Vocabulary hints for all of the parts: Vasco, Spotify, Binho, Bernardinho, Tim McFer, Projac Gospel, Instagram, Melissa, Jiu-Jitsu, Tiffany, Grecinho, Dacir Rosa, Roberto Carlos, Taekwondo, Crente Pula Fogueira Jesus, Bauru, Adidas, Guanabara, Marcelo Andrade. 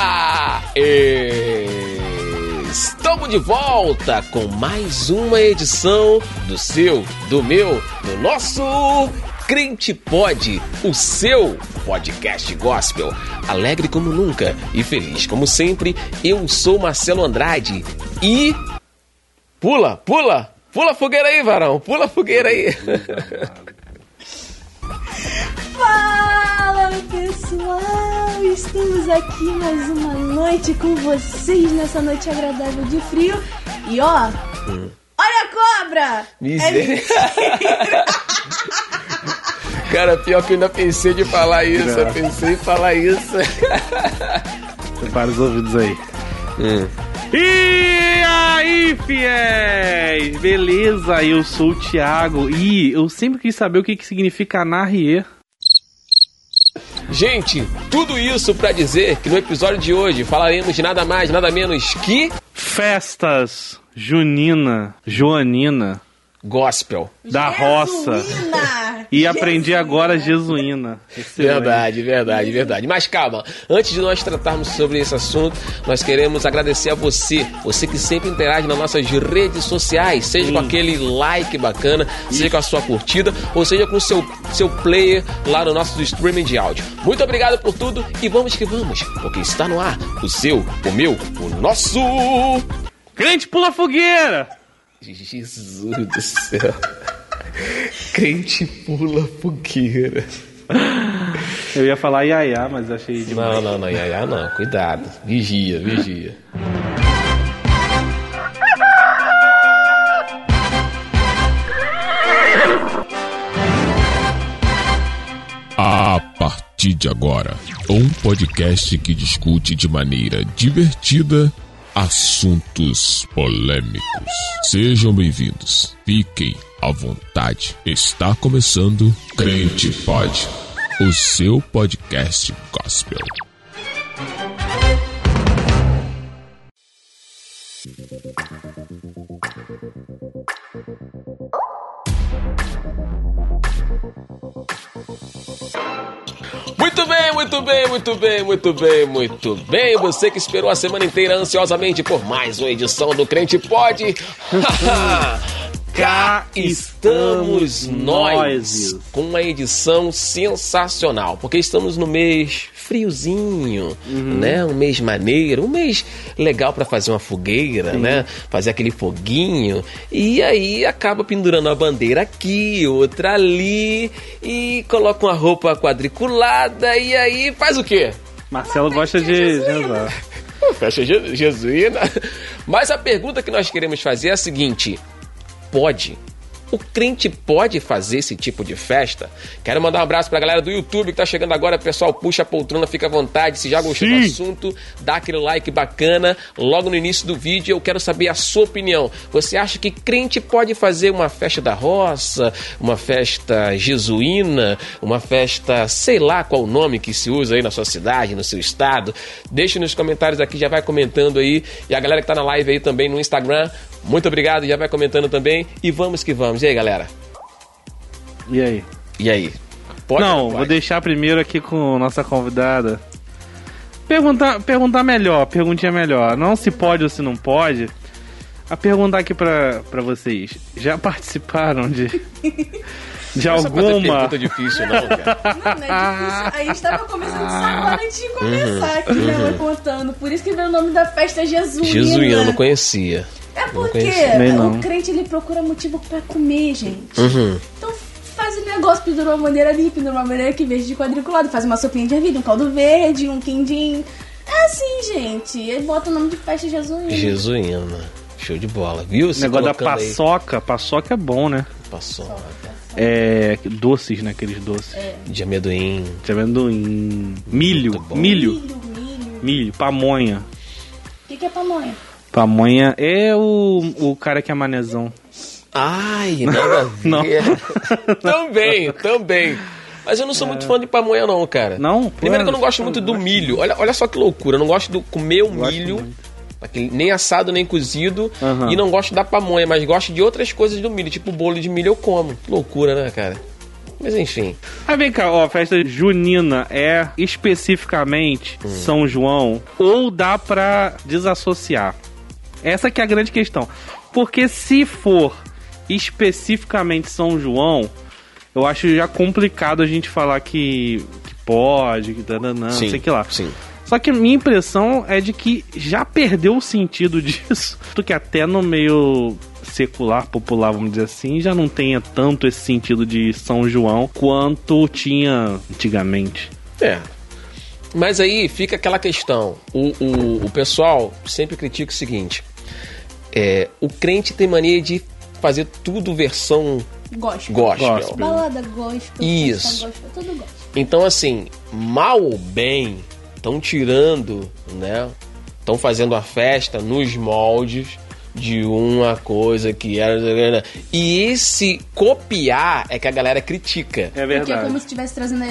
Olá! Estamos de volta com mais uma edição do seu, do meu, do nosso Crente Pode, o seu podcast gospel. Alegre como nunca e feliz como sempre, eu sou Marcelo Andrade e... Pula a fogueira aí, varão! Pula a fogueira aí! Fala, pessoal! Estamos aqui mais uma noite com vocês nessa noite agradável de frio. E ó, olha a cobra! Misericórdia! Cara, pior que eu ainda pensei de falar isso. Não. Eu pensei em falar isso. Prepara os ouvidos aí. E aí, fiéis! Beleza, eu sou o Thiago e eu sempre quis saber o que significa anarrier. Gente, tudo isso pra dizer que no episódio de hoje falaremos de nada mais, nada menos que... festas junina, joanina, gospel, da roça. E aprendi agora jesuína. Excelente. Verdade. Mas calma, antes de nós tratarmos sobre esse assunto, nós queremos agradecer a você que sempre interage nas nossas redes sociais, seja com aquele like bacana, seja com a sua curtida, ou seja com o seu player lá no nosso streaming de áudio. Muito obrigado por tudo e vamos que vamos, porque está no ar o seu, o meu, o nosso Crente Pula Fogueira! Jesus do céu. Crente Pula Fogueira. Eu ia falar iaiá, mas achei demais. Não, iaiá não, cuidado. Vigia. A partir de agora, um podcast que discute de maneira divertida assuntos polêmicos. Sejam bem-vindos. Fiquem à vontade. Está começando Crente Pode, o seu podcast gospel. Muito bem. Você que esperou a semana inteira ansiosamente por mais uma edição do Crente Pode. Cá estamos nós com uma edição sensacional, porque estamos no mês friozinho, né? Um mês maneiro, um mês legal para fazer uma fogueira, né? Fazer aquele foguinho, e aí acaba pendurando a bandeira aqui, outra ali, e coloca uma roupa quadriculada, e aí faz o quê? Marcelo gosta de rezar. Festa jesuína. Mas a pergunta que nós queremos fazer é a seguinte... Pode? O crente pode fazer esse tipo de festa? Quero mandar um abraço pra galera do YouTube que tá chegando agora. Pessoal, puxa a poltrona, fica à vontade. Se já gostou do assunto, dá aquele like bacana. Logo no início do vídeo, eu quero saber a sua opinião. Você acha que crente pode fazer uma festa da roça, uma festa jesuína, uma festa, sei lá qual o nome que se usa aí na sua cidade, no seu estado? Deixa nos comentários aqui, já vai comentando aí. E a galera que tá na live aí também no Instagram, muito obrigado, já vai comentando também. E vamos que vamos. E aí, galera? E aí? Pode? Não, vou deixar primeiro aqui com nossa convidada. Perguntinha melhor. Não se pode ou se não pode. A perguntar aqui pra vocês. Já participaram de alguma... Não é difícil, não, cara. Não é difícil. A gente tava começando isso agora antes de começar aqui, né? Vai contando. Por isso que veio o nome da festa jesuína. Jesuína, eu não conhecia. É porque o crente, ele procura motivo pra comer, gente. Então faz o negócio, pendura uma bandeira ali, pendura uma bandeira aqui, verde de quadriculado, faz uma sopinha de ervilha, um caldo verde, um quindim. É assim, gente. Ele bota o nome de festa jesuína. Jesuína. Show de bola, viu? O negócio da paçoca. Aí. Paçoca é bom, né? Paçoca. É, doces, né? Aqueles doces. É. De amendoim. Milho. Pamonha. O que é pamonha? Pamonha é o cara que é manezão. Ai, nada a ver. Não. Também. Mas eu não sou muito fã de pamonha, não, cara. Não? Primeiro que eu não gosto muito do milho. Olha só que loucura. Eu não gosto de comer o milho, nem assado, nem cozido. E não gosto da pamonha, mas gosto de outras coisas do milho. Tipo bolo de milho eu como. Que loucura, né, cara? Mas enfim. Ah, vem cá, ó, festa junina é especificamente São João ou dá pra desassociar? Essa que é a grande questão. Porque se for especificamente São João, eu acho já complicado a gente falar que pode, que dananã, sim, sei que lá. Sim. Só que a minha impressão é de que já perdeu o sentido disso. Porque até no meio secular, popular, vamos dizer assim, já não tenha tanto esse sentido de São João quanto tinha antigamente. É. Mas aí fica aquela questão. O pessoal sempre critica o seguinte. É, o crente tem mania de fazer tudo versão gospel. Balada gospel. Isso. Gospel, tudo gospel. Então assim, mal ou bem... Estão tirando, né? Estão fazendo a festa nos moldes de uma coisa que era... E esse copiar é que a galera critica. É verdade. Porque é como se estivesse trazendo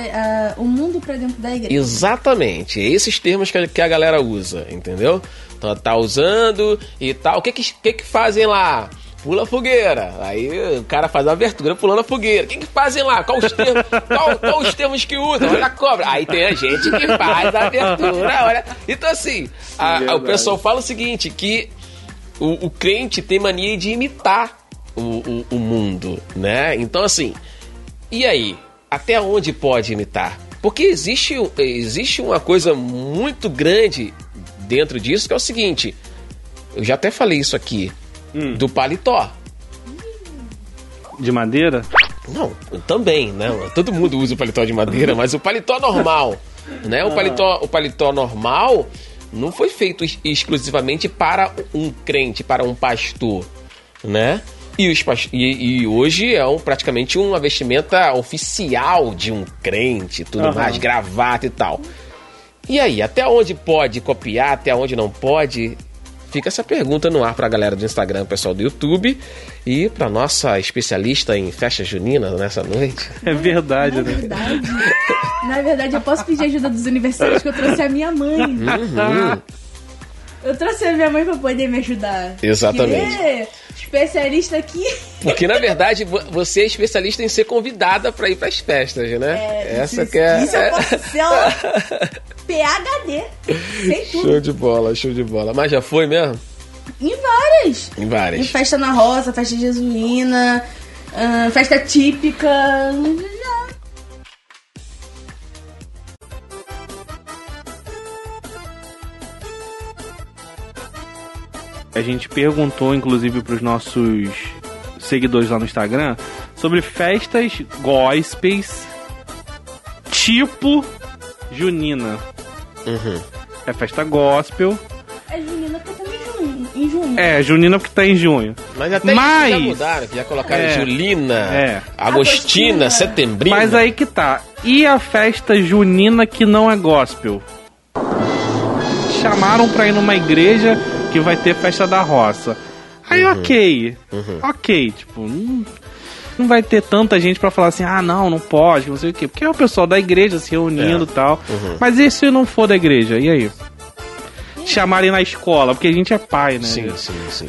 o mundo pra dentro da igreja. Exatamente. É esses termos que a galera usa, entendeu? Então, tá usando e tal. O que fazem lá? Pula a fogueira. Aí o cara faz a abertura pulando a fogueira. O que fazem lá? Qual os termos, qual os termos que usam? Olha a cobra. Aí tem a gente que faz a abertura. Olha. Então assim, o pessoal fala o seguinte, que o crente tem mania de imitar o mundo, né? Então assim, e aí? Até onde pode imitar? Porque existe uma coisa muito grande dentro disso, que é o seguinte, eu já até falei isso aqui, do paletó. De madeira? Não, também, né? Todo mundo usa o paletó de madeira, mas o paletó normal, né? O paletó normal não foi feito exclusivamente para um crente, para um pastor, né? E hoje é praticamente uma vestimenta oficial de um crente, tudo mais, gravata e tal. E aí, até onde pode copiar, até onde não pode... Fica essa pergunta no ar pra galera do Instagram, pessoal do YouTube e pra nossa especialista em festa junina nessa noite. É verdade, né? Na verdade, eu posso pedir ajuda dos universitários que eu trouxe a minha mãe. Uhum. Eu trouxe a minha mãe pra poder me ajudar. Exatamente. Que especialista aqui. Porque, na verdade, você é especialista em ser convidada pra ir pras festas, né? Eu posso ser uma... PHD, sei tudo. Show de bola. Mas já foi mesmo? Em várias. Em festa na roça, festa jesuína, festa típica. A gente perguntou, inclusive, pros nossos seguidores lá no Instagram sobre festas gospels tipo junina. Uhum. É festa gospel. É junina porque tá em junho. É, junina porque tá em junho. Mas até já mudaram, já colocaram julina, agostina, setembrina. Mas aí que tá. E a festa junina que não é gospel? Chamaram pra ir numa igreja que vai ter festa da roça. Aí ok, tipo... Não vai ter tanta gente pra falar assim, não pode, não sei o quê. Porque é o pessoal da igreja se reunindo e tal. Uhum. Mas e se não for da igreja? E aí? Chamarem na escola, porque a gente é pai, né? Sim.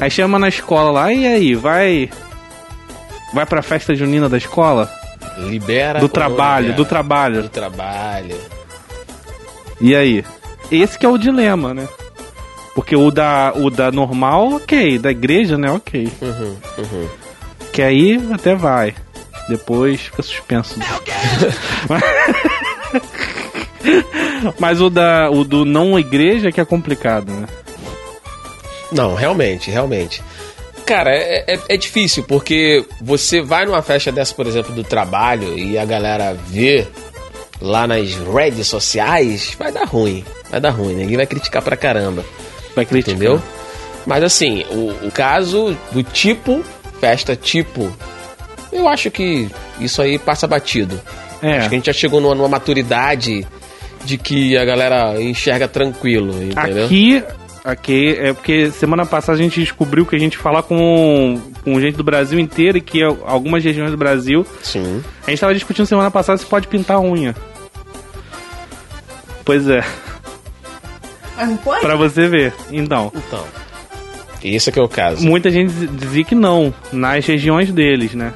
Aí chama na escola lá, e aí? Vai pra festa junina da escola? Libera. Do trabalho. E aí? Esse que é o dilema, né? Porque o da normal, ok. Da igreja, né? Ok. Uhum. Que aí até vai. Depois fica suspenso. Mas o do não igreja que é complicado, né? Não, realmente. Cara, é difícil, porque você vai numa festa dessa, por exemplo, do trabalho, e a galera vê lá nas redes sociais, vai dar ruim. Ninguém vai criticar pra caramba. Vai criticar. Entendeu? Mas assim, o caso do tipo... Festa tipo, eu acho que isso aí passa batido. Acho que a gente já chegou numa maturidade de que a galera enxerga tranquilo, entendeu? Aqui é porque semana passada a gente descobriu que a gente fala com gente do Brasil inteiro e que algumas regiões do Brasil... Sim. A gente tava discutindo semana passada se pode pintar a unha. Pois é. Mas não pode? Pra você ver. Então... Isso é que é o caso. Muita gente dizia que não, nas regiões deles, né?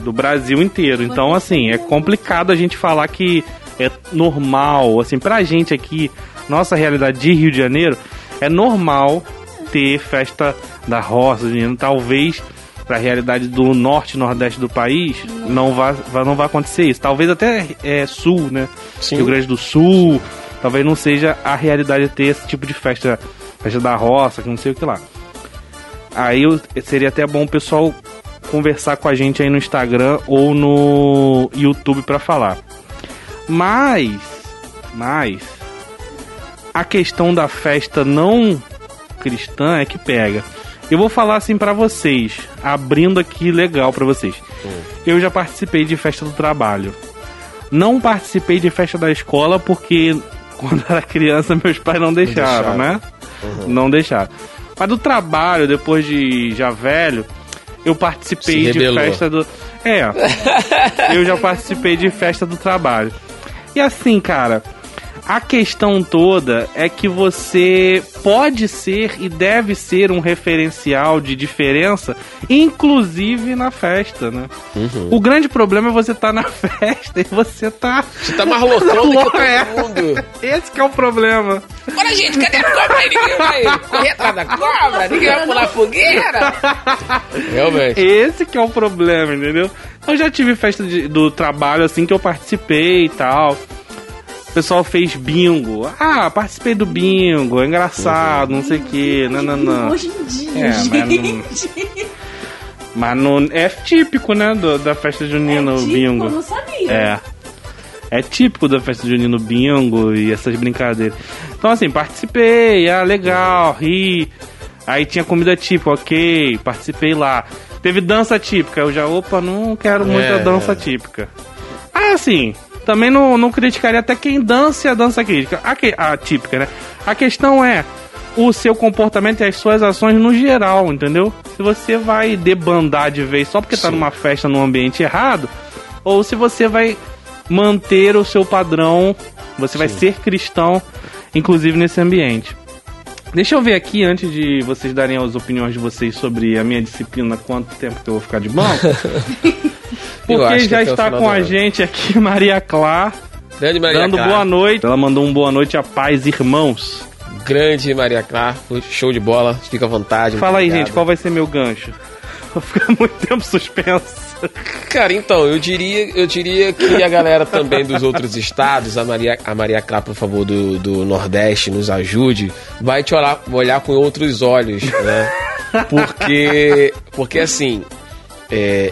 do Brasil inteiro. Então, assim, é complicado a gente falar que é normal. Assim, pra gente aqui, nossa realidade de Rio de Janeiro, é normal ter festa da roça, talvez para a realidade do norte e nordeste do país, não vai acontecer isso. Talvez até sul, né? Sim. Rio Grande do Sul, talvez não seja a realidade ter esse tipo de festa da roça, que não sei o que lá. Aí seria até bom o pessoal conversar com a gente aí no Instagram ou no YouTube para falar. Mas a questão da festa não cristã é que pega. Eu vou falar assim pra vocês, abrindo aqui legal pra vocês. Eu já participei de festa do trabalho. Não participei de festa da escola porque quando era criança meus pais não deixaram. Né? Uhum. Não deixaram. Mas do trabalho, depois de já velho, eu participei de festa do... eu já participei de festa do trabalho. E assim, cara... A questão toda é que você pode ser e deve ser um referencial de diferença, inclusive na festa, né? Uhum. O grande problema é você estar na festa e você tá... Você tá mais loucão do que todo mundo. Esse que é o problema. Bora, gente, cadê a cobra aí? Ninguém vai correr atrás da cobra? Ninguém vai pular fogueira? Realmente. Esse que é o problema, entendeu? Eu já tive festa do trabalho, assim, que eu participei e tal... O pessoal fez bingo. Ah, participei do bingo, é engraçado, não sei o que. Não. Hoje em dia, mas não, é típico, né, da festa junina, o bingo. Eu não sabia. É típico da festa junina, o bingo e essas brincadeiras. Então, assim, participei, legal, ri. Aí tinha comida típica, ok, participei lá. Teve dança típica, eu já, não quero muita dança típica. Ah, assim... Também não criticaria até quem dança a dança crítica, a típica, né? A questão é o seu comportamento e as suas ações no geral, entendeu? Se você vai debandar de vez só porque tá numa festa, num ambiente errado, ou se você vai manter o seu padrão, você vai ser cristão, inclusive nesse ambiente. Deixa eu ver aqui, antes de vocês darem as opiniões de vocês sobre a minha disciplina, quanto tempo que eu vou ficar de banco. Porque já está com a gente aqui, Maria Clara, dando boa noite. Ela mandou um boa noite a paz, irmãos. Grande Maria Clara, show de bola, fica à vontade. Fala aí, gente, qual vai ser meu gancho? Vou ficar muito tempo suspenso. Cara, então, eu diria que a galera também dos outros estados, a Maria Clara, por favor, do Nordeste, nos ajude, vai te olhar com outros olhos, né? Porque assim...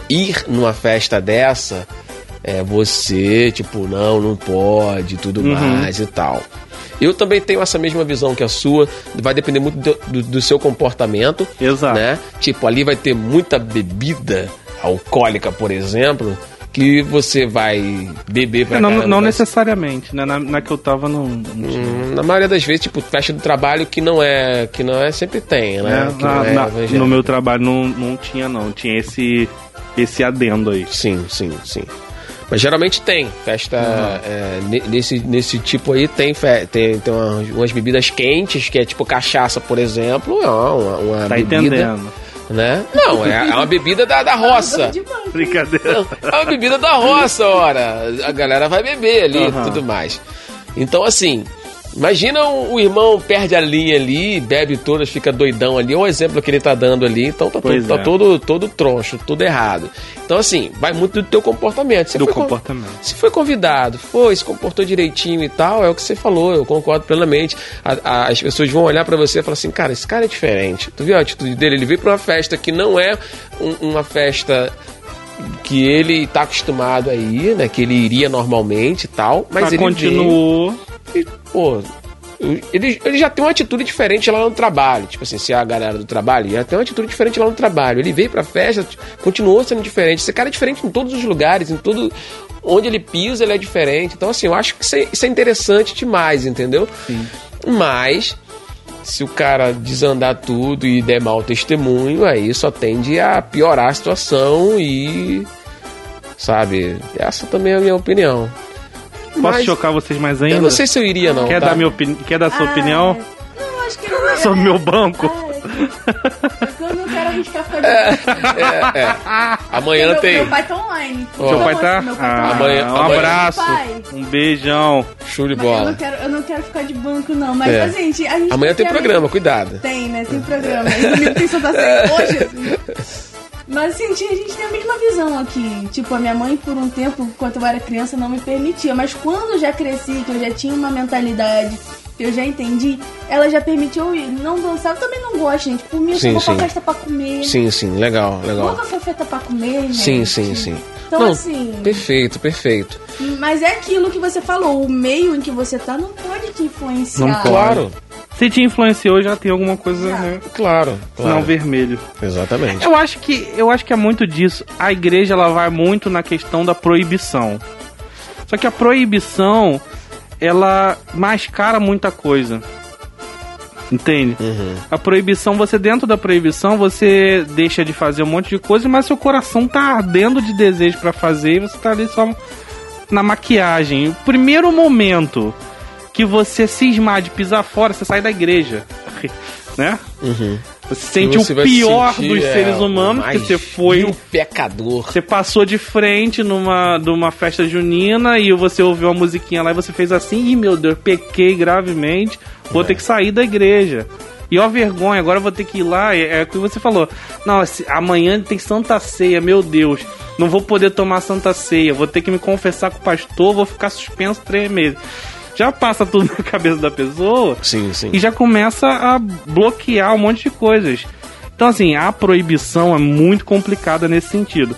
ir numa festa dessa, você, não pode, tudo mais e tal. Eu também tenho essa mesma visão que a sua, vai depender muito do seu comportamento. Exato. Né? Ali vai ter muita bebida alcoólica, por exemplo, que você vai beber pra caramba. Não necessariamente, né? Na que eu tava não. Na maioria das vezes, festa do trabalho que não é sempre tem, né? No meu trabalho não tinha. Tinha esse adendo aí. Sim. Mas geralmente tem festa nesse tipo aí, tem umas bebidas quentes, que é cachaça, por exemplo, uma tá bebida... entendendo. Né? Não, é uma bebida da roça. Brincadeira. É uma bebida da roça, ora. A galera vai beber ali e tudo mais. Então, assim, imagina o irmão perde a linha ali, bebe todas, fica doidão ali. Olha o exemplo que ele tá dando ali. Então tá todo troncho, tudo errado. Então, assim, vai muito do teu comportamento. Se foi convidado, se comportou direitinho e tal, é o que você falou, eu concordo plenamente. As pessoas vão olhar pra você e falar assim, cara, esse cara é diferente. Tu viu a atitude dele? Ele veio pra uma festa que não é uma festa... que ele tá acostumado a ir, né? Que ele iria normalmente e tal, mas ele continuou. E, ele já tem uma atitude diferente lá no trabalho. Se é a galera do trabalho, já tem uma atitude diferente lá no trabalho. Ele veio pra festa, continuou sendo diferente. Esse cara é diferente em todos os lugares, em todo... Onde ele pisa, ele é diferente. Então, assim, eu acho que isso é interessante demais, entendeu? Sim. Mas... se o cara desandar tudo e der mau testemunho, aí só tende a piorar a situação e... sabe? Essa também é a minha opinião. Posso chocar vocês mais ainda? Eu não sei se eu iria, não. Quer dar sua opinião? Não, acho que eu não. Sobre meu banco? Eu não quero arriscar ficar de amanhã tem. Meu pai tá online. Seu pai tá? Amanhã. Um abraço. Um beijão. Show de bola. Eu não quero ficar de banco, não. Mas, gente, a gente. Amanhã tem programa, cuidado. Tem, né? Tem programa. Domingo tem Santa Ceia hoje. Mas, assim, a gente tem a mesma visão aqui. Tipo, a minha mãe, por um tempo, quando eu era criança, não me permitia. Mas quando eu já cresci, que eu já tinha uma mentalidade, que eu já entendi, ela já permitiu ir. Não dançar, eu também não gosto, gente. Por mim, eu só vou pra festa pra comer. Sim, sim, legal, legal. Nunca foi festa pra comer, gente. Sim, sim, sim. Então, não, assim... Perfeito, perfeito. Mas é aquilo que você falou. O meio em que você tá não pode te influenciar. Não, claro. Se te influenciou, já tem alguma coisa, né? Claro, claro. Não vermelho. Exatamente. Eu acho que é muito disso. A igreja, ela vai muito na questão da proibição. Só que a proibição, ela mascara muita coisa. Entende? Uhum. A proibição, você dentro da proibição, você deixa de fazer um monte de coisa, mas seu coração tá ardendo de desejo pra fazer e você tá ali só na maquiagem. O primeiro momento que você cismar de pisar fora, você sai da igreja, né? Uhum. Você sente o pior dos seres humanos, que você foi... o pecador. Você passou de frente numa festa junina e você ouviu uma musiquinha lá e você fez assim, ih, meu Deus, pequei gravemente, vou ter que sair da igreja. E ó vergonha, agora eu vou ter que ir lá, é o que você falou. Não, amanhã tem Santa Ceia, meu Deus, não vou poder tomar Santa Ceia, vou ter que me confessar com o pastor, vou ficar suspenso 3 meses. Já passa tudo na cabeça da pessoa, sim, sim, e já começa a bloquear um monte de coisas. Então, assim, a proibição é muito complicada nesse sentido.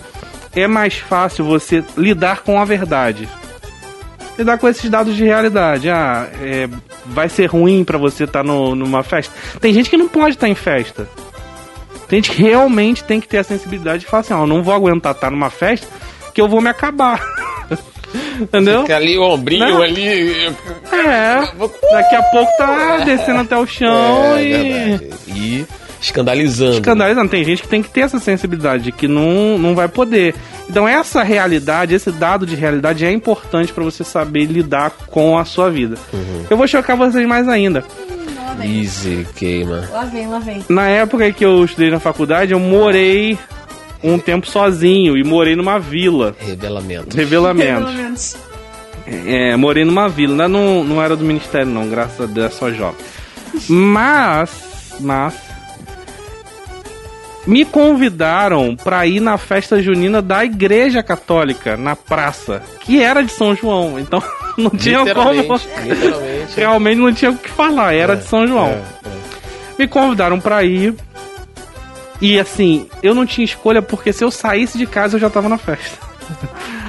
É mais fácil você lidar com a verdade. Lidar com esses dados de realidade. Ah, vai ser ruim pra você estar numa festa. Tem gente que não pode estar em festa. Tem gente que realmente tem que ter a sensibilidade de falar assim, eu não vou aguentar estar numa festa que eu vou me acabar. Entendeu? Fica ali o ombrinho, não, ali... Daqui a pouco tá descendo até o chão e escandalizando. Escandalizando. Tem gente que tem que ter essa sensibilidade, que não vai poder. Então essa realidade, esse dado de realidade é importante pra você saber lidar com a sua vida. Uhum. Eu vou chocar vocês mais ainda. Easy queima. Lá vem. Na época que eu estudei na faculdade, eu morei... um tempo sozinho e morei numa vila. Revelamentos. Morei numa vila. Não era do ministério, não, graças a Deus, só jovem. Mas me convidaram pra ir na festa junina da igreja católica, na praça, que era de São João. Então não tinha como. Realmente não tinha o que falar, era de São João. Me convidaram pra ir. E assim, eu não tinha escolha, porque se eu saísse de casa eu já tava na festa.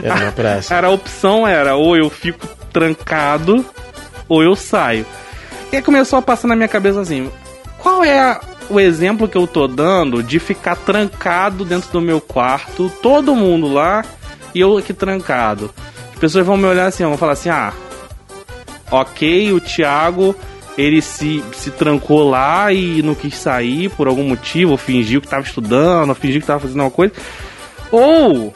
Era na praça. A opção era, ou eu fico trancado, ou eu saio. E aí começou a passar na minha cabeça assim, qual é o exemplo que eu tô dando de ficar trancado dentro do meu quarto, todo mundo lá, e eu aqui trancado? As pessoas vão me olhar assim, vão falar assim, ok, o Thiago... ele se trancou lá e não quis sair por algum motivo, ou fingiu que estava estudando, ou fingiu que estava fazendo alguma coisa. Ou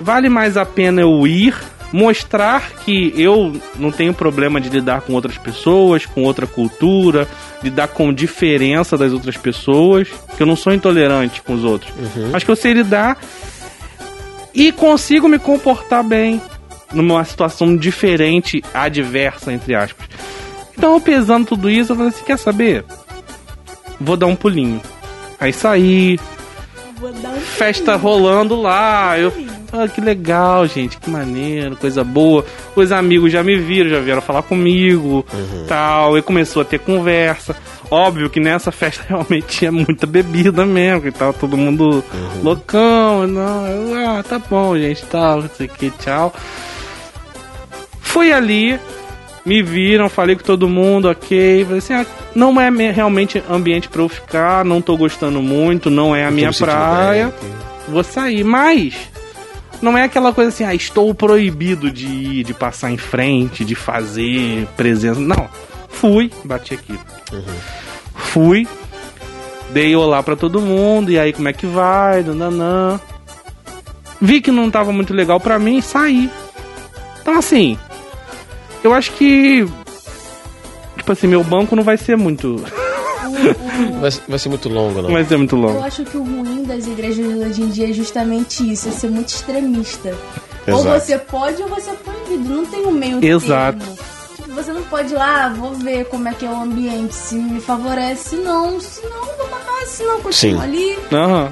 vale mais a pena eu ir, mostrar que eu não tenho problema de lidar com outras pessoas, com outra cultura, lidar com diferença das outras pessoas, que eu não sou intolerante com os outros, mas que eu sei lidar e consigo me comportar bem numa situação diferente, adversa, entre aspas. Então, pesando tudo isso, eu falei assim, quer saber? Vou dar um pulinho. Aí saí, festa rolando lá. Que legal, gente, que maneiro, coisa boa. Os amigos já me viram, já vieram falar comigo, tal. E começou a ter conversa. Óbvio que nessa festa realmente tinha muita bebida mesmo, que tava todo mundo loucão. Não, tá bom, gente, tal, não sei o que, tchau. Fui ali... me viram, falei com todo mundo, ok. Falei assim, não é realmente ambiente pra eu ficar, não tô gostando muito, não é a minha praia, vou sair. Mas não é aquela coisa assim, estou proibido de ir, de passar em frente, de fazer presença. Não, fui, bati aqui. Fui, dei olá pra todo mundo, e aí como é que vai, nananã. Vi que não tava muito legal pra mim e saí. Então assim... eu acho que, tipo assim, meu banco não vai ser muito Vai ser muito longo, não? Vai ser muito longo. Eu acho que o ruim das igrejas hoje em dia é justamente isso, é ser muito extremista. Exato. Ou você pode ou você é proibido, não tem um meio termo. Exato. Você não pode ir lá, vou ver como é que é o ambiente, se me favorece, se não, vou pra casa, se não, continuo ali,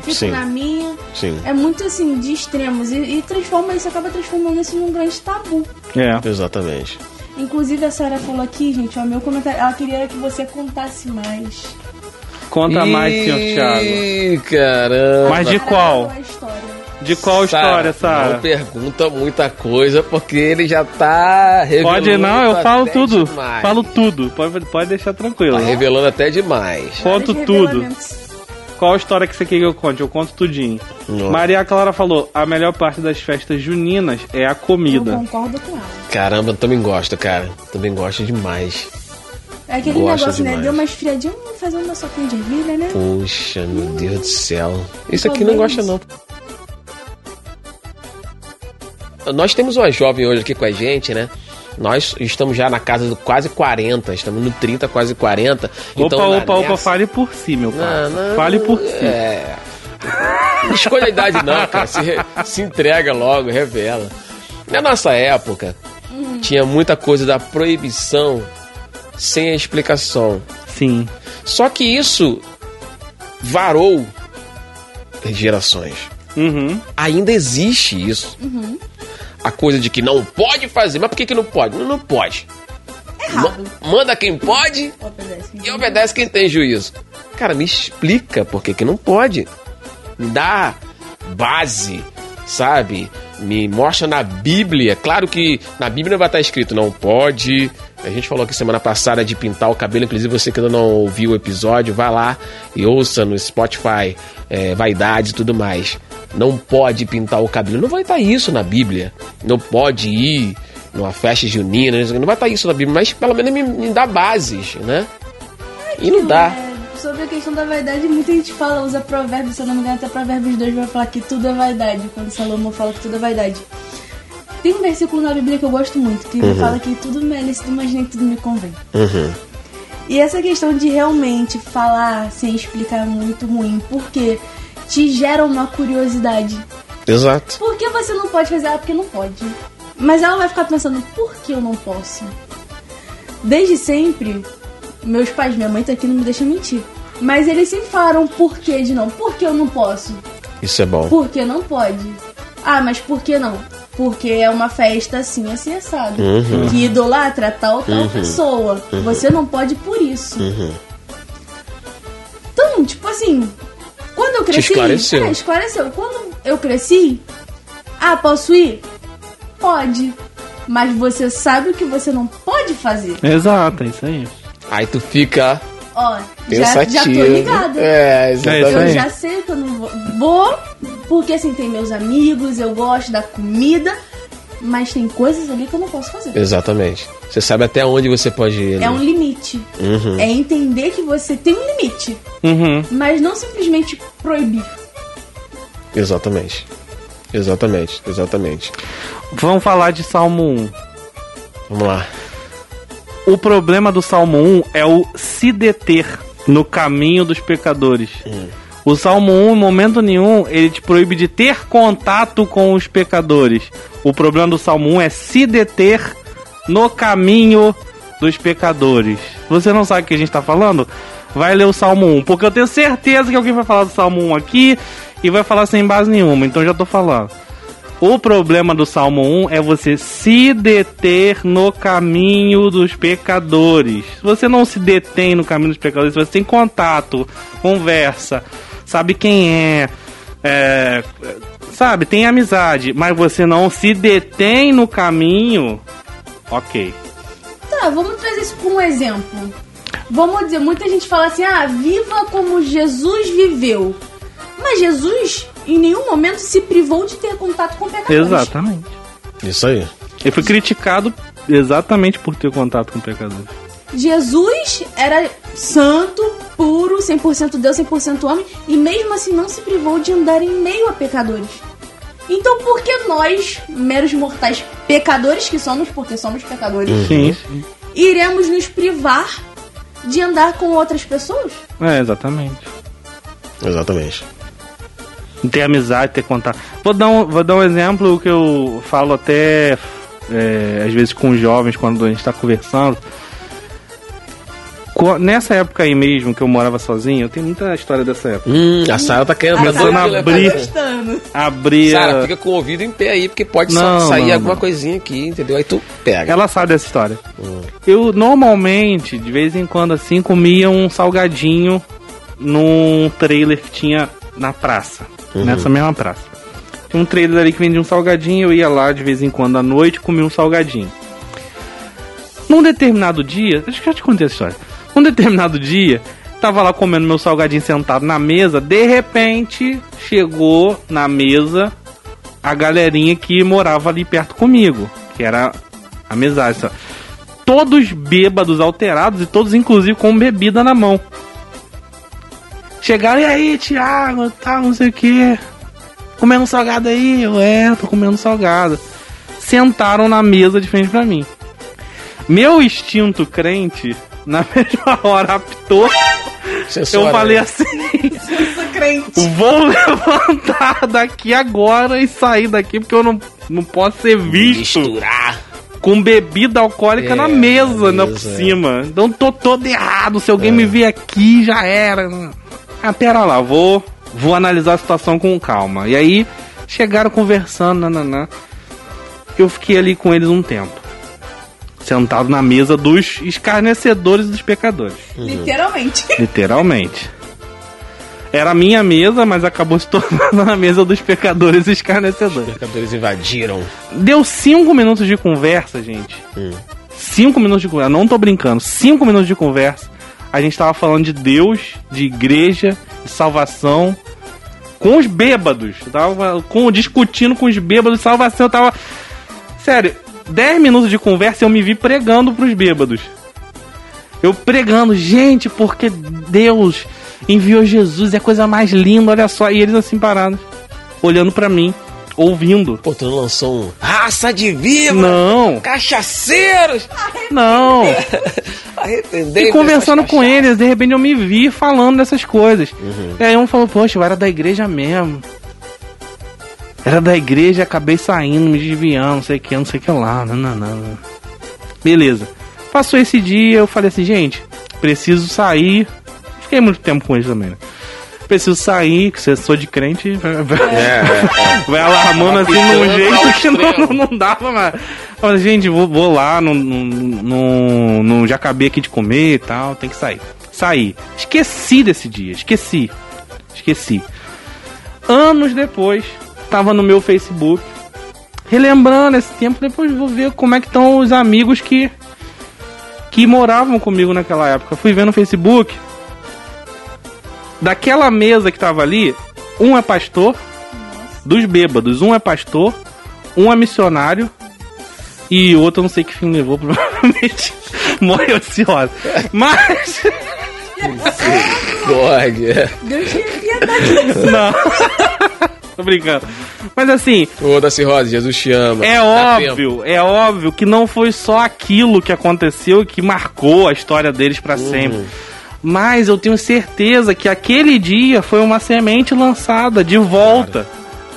fico na minha. Sim. É muito assim, de extremos, e transforma isso, acaba transformando isso num grande tabu. É, exatamente. Inclusive a Sarah falou aqui, gente, o meu comentário, ela queria que você contasse mais. Conta mais, senhor Thiago. Ih, caramba. Mas de qual? De qual história, Sara? Não pergunta muita coisa, porque ele já tá revelando. Pode não, eu falo tudo. Demais. Falo tudo, pode deixar tranquilo. Tá revelando até demais. Conto tudo. Qual história que você quer que eu conte? Eu conto tudinho. Nossa. Maria Clara falou, a melhor parte das festas juninas é a comida. Eu concordo com ela. Caramba, eu também gosto, cara. Também gosto demais. É aquele negócio, né? Deu uma esfriadinha, fazer uma sopinha de ervilha, né? Poxa, meu Deus do céu. Isso aqui não gosta, não. Nós temos uma jovem hoje aqui com a gente, né? Nós estamos já na casa do quase 40, estamos no 30, quase 40. Opa, fale por si, meu pai. Fale por si. É... Não escolha a idade não, cara. Se entrega logo, revela. Na nossa época, tinha muita coisa da proibição sem a explicação. Sim. Só que isso varou gerações. Uhum. Ainda existe isso. Uhum. A coisa de que não pode fazer. Mas por que não pode? Não pode. Manda quem pode e obedece quem tem juízo. Cara, me explica por que não pode. Me dá base, sabe? Me mostra na Bíblia. Claro que na Bíblia vai estar escrito não pode. A gente falou aqui semana passada de pintar o cabelo. Inclusive você que ainda não ouviu o episódio, vai lá e ouça no Spotify, vaidade e tudo mais. Não pode pintar o cabelo. Não vai estar isso na Bíblia. Não pode ir numa festa junina. Não vai estar isso na Bíblia. Mas pelo menos me dá bases, né? E não dá. Sobre a questão da vaidade, muita gente fala, usa provérbios. Se eu não me engano, até Provérbios 2 vai falar que tudo é vaidade. Quando Salomão fala que tudo é vaidade. Tem um versículo na Bíblia que eu gosto muito. Que fala que tudo me é lícito, mas nem tudo me convém. E essa questão de realmente falar sem explicar é muito ruim. Por quê? Te gera uma curiosidade. Exato. Por que você não pode fazer? Ah, porque não pode. Mas ela vai ficar pensando, por que eu não posso? Desde sempre, meus pais, minha mãe tá aqui, não me deixa mentir. Mas eles sempre falaram por que de não. Por que eu não posso? Isso é bom. Por que não pode? Ah, mas por que não? Porque é uma festa assim, assim, assado. Que idolatra tal pessoa. Você não pode por isso. Então, tipo assim... Quando eu cresci... Esclareceu. Quando eu cresci... Ah, posso ir? Pode. Mas você sabe o que você não pode fazer. Exato, é isso aí. Aí tu fica... Ó, já tô ligada. É, exatamente. Eu já sei que eu não vou... Porque assim, tem meus amigos, eu gosto da comida... Mas tem coisas ali que eu não posso fazer. Exatamente. Você sabe até onde você pode ir. Né? É um limite. É entender que você tem um limite. Mas não simplesmente proibir. Exatamente. Vamos falar de Salmo 1. Vamos lá. O problema do Salmo 1 é o se deter no caminho dos pecadores. O Salmo 1, em momento nenhum, ele te proíbe de ter contato com os pecadores. O problema do Salmo 1 é se deter no caminho dos pecadores. Você não sabe o que a gente está falando? Vai ler o Salmo 1, porque eu tenho certeza que alguém vai falar do Salmo 1 aqui e vai falar sem base nenhuma, então já estou falando. O problema do Salmo 1 é você se deter no caminho dos pecadores. Se você não se detém no caminho dos pecadores, você tem contato, conversa... Sabe quem é, sabe, tem amizade, mas você não se detém no caminho. Ok. Tá, vamos trazer isso para um exemplo. Vamos dizer, muita gente fala assim, ah, viva como Jesus viveu. Mas Jesus em nenhum momento se privou de ter contato com pecadores. Exatamente. Isso aí. Ele foi criticado exatamente por ter contato com pecadores. Jesus era santo, puro, 100% Deus, 100% homem, e mesmo assim não se privou de andar em meio a pecadores. Então por que nós, meros mortais pecadores que somos, porque somos pecadores, iremos nos privar de andar com outras pessoas? É, exatamente. Exatamente. Ter amizade, ter contato. Vou dar um exemplo que eu falo até às vezes com os jovens quando a gente está conversando. Nessa época aí mesmo que eu morava sozinho, eu tenho muita história dessa época. A Sara tá querendo. Abrir. Sara, fica com o ouvido em pé aí, porque pode sair alguma coisinha aqui, entendeu? Aí tu pega. Ela sabe dessa história. Eu normalmente, de vez em quando assim, comia um salgadinho num trailer que tinha na praça. Nessa mesma praça. Tinha um trailer ali que vendia um salgadinho, eu ia lá de vez em quando à noite, comia um salgadinho. Num determinado dia, acho que já te contei essa história. Um determinado dia, tava lá comendo meu salgadinho sentado na mesa, de repente, chegou na mesa a galerinha que morava ali perto comigo, que era a mesagem, sabe? Todos bêbados, alterados, e todos, inclusive, com bebida na mão. Chegaram, e aí, Thiago, tá, não sei o que, comendo salgado aí? Tô comendo salgado. Sentaram na mesa de frente pra mim. Meu instinto crente... Na mesma hora apitou, eu falei assim: vou levantar daqui agora e sair daqui, porque eu não posso ser visto misturar com bebida alcoólica na mesa, na por cima. Então tô todo errado. Se alguém me ver aqui, já era. Pera lá, vou analisar a situação com calma. E aí chegaram conversando, eu fiquei ali com eles um tempo. Sentado na mesa dos escarnecedores e dos pecadores. Literalmente. Literalmente. Era a minha mesa, mas acabou se tornando a mesa dos pecadores e escarnecedores. Os pecadores invadiram. Deu 5 minutos de conversa, gente. 5 minutos de conversa. Não tô brincando. 5 minutos de conversa. A gente tava falando de Deus, de igreja, de salvação. Com os bêbados. Eu tava discutindo com os bêbados, salvação. Eu tava... Sério... 10 minutos de conversa eu me vi pregando pros bêbados. Eu pregando, gente, porque Deus enviou Jesus, é a coisa mais linda, olha só. E eles assim parados, olhando pra mim, ouvindo. Pô, tu não lançou um raça de viva? Não. Cachaceiros? Não. Arrependei. E conversando com eles, de repente eu me vi falando dessas coisas. E aí um falou, poxa, eu era da igreja mesmo. Era da igreja, acabei saindo, me desviando, não sei o que lá. Não. Beleza. Passou esse dia, eu falei assim, gente, preciso sair. Fiquei muito tempo com eles também, né? Preciso sair, que você sou de crente. Vai alarmando assim num jeito que não dava mais. Falei, gente, vou lá, não já acabei aqui de comer e tal, tem que sair. Saí. Esqueci desse dia, esqueci. Anos depois... Tava no meu Facebook, relembrando esse tempo, depois vou ver como é que estão os amigos que moravam comigo naquela época. Fui ver no Facebook, daquela mesa que tava ali, um é pastor, dos bêbados, um é pastor, um é missionário, e outro não sei que fim levou, provavelmente morreu ansiosa. Mas... Deus queria dar isso. Tô brincando. Mas assim... Ô, Dacir Rosa, Jesus te ama. É óbvio que não foi só aquilo que aconteceu que marcou a história deles pra sempre. Mas eu tenho certeza que aquele dia foi uma semente lançada de volta.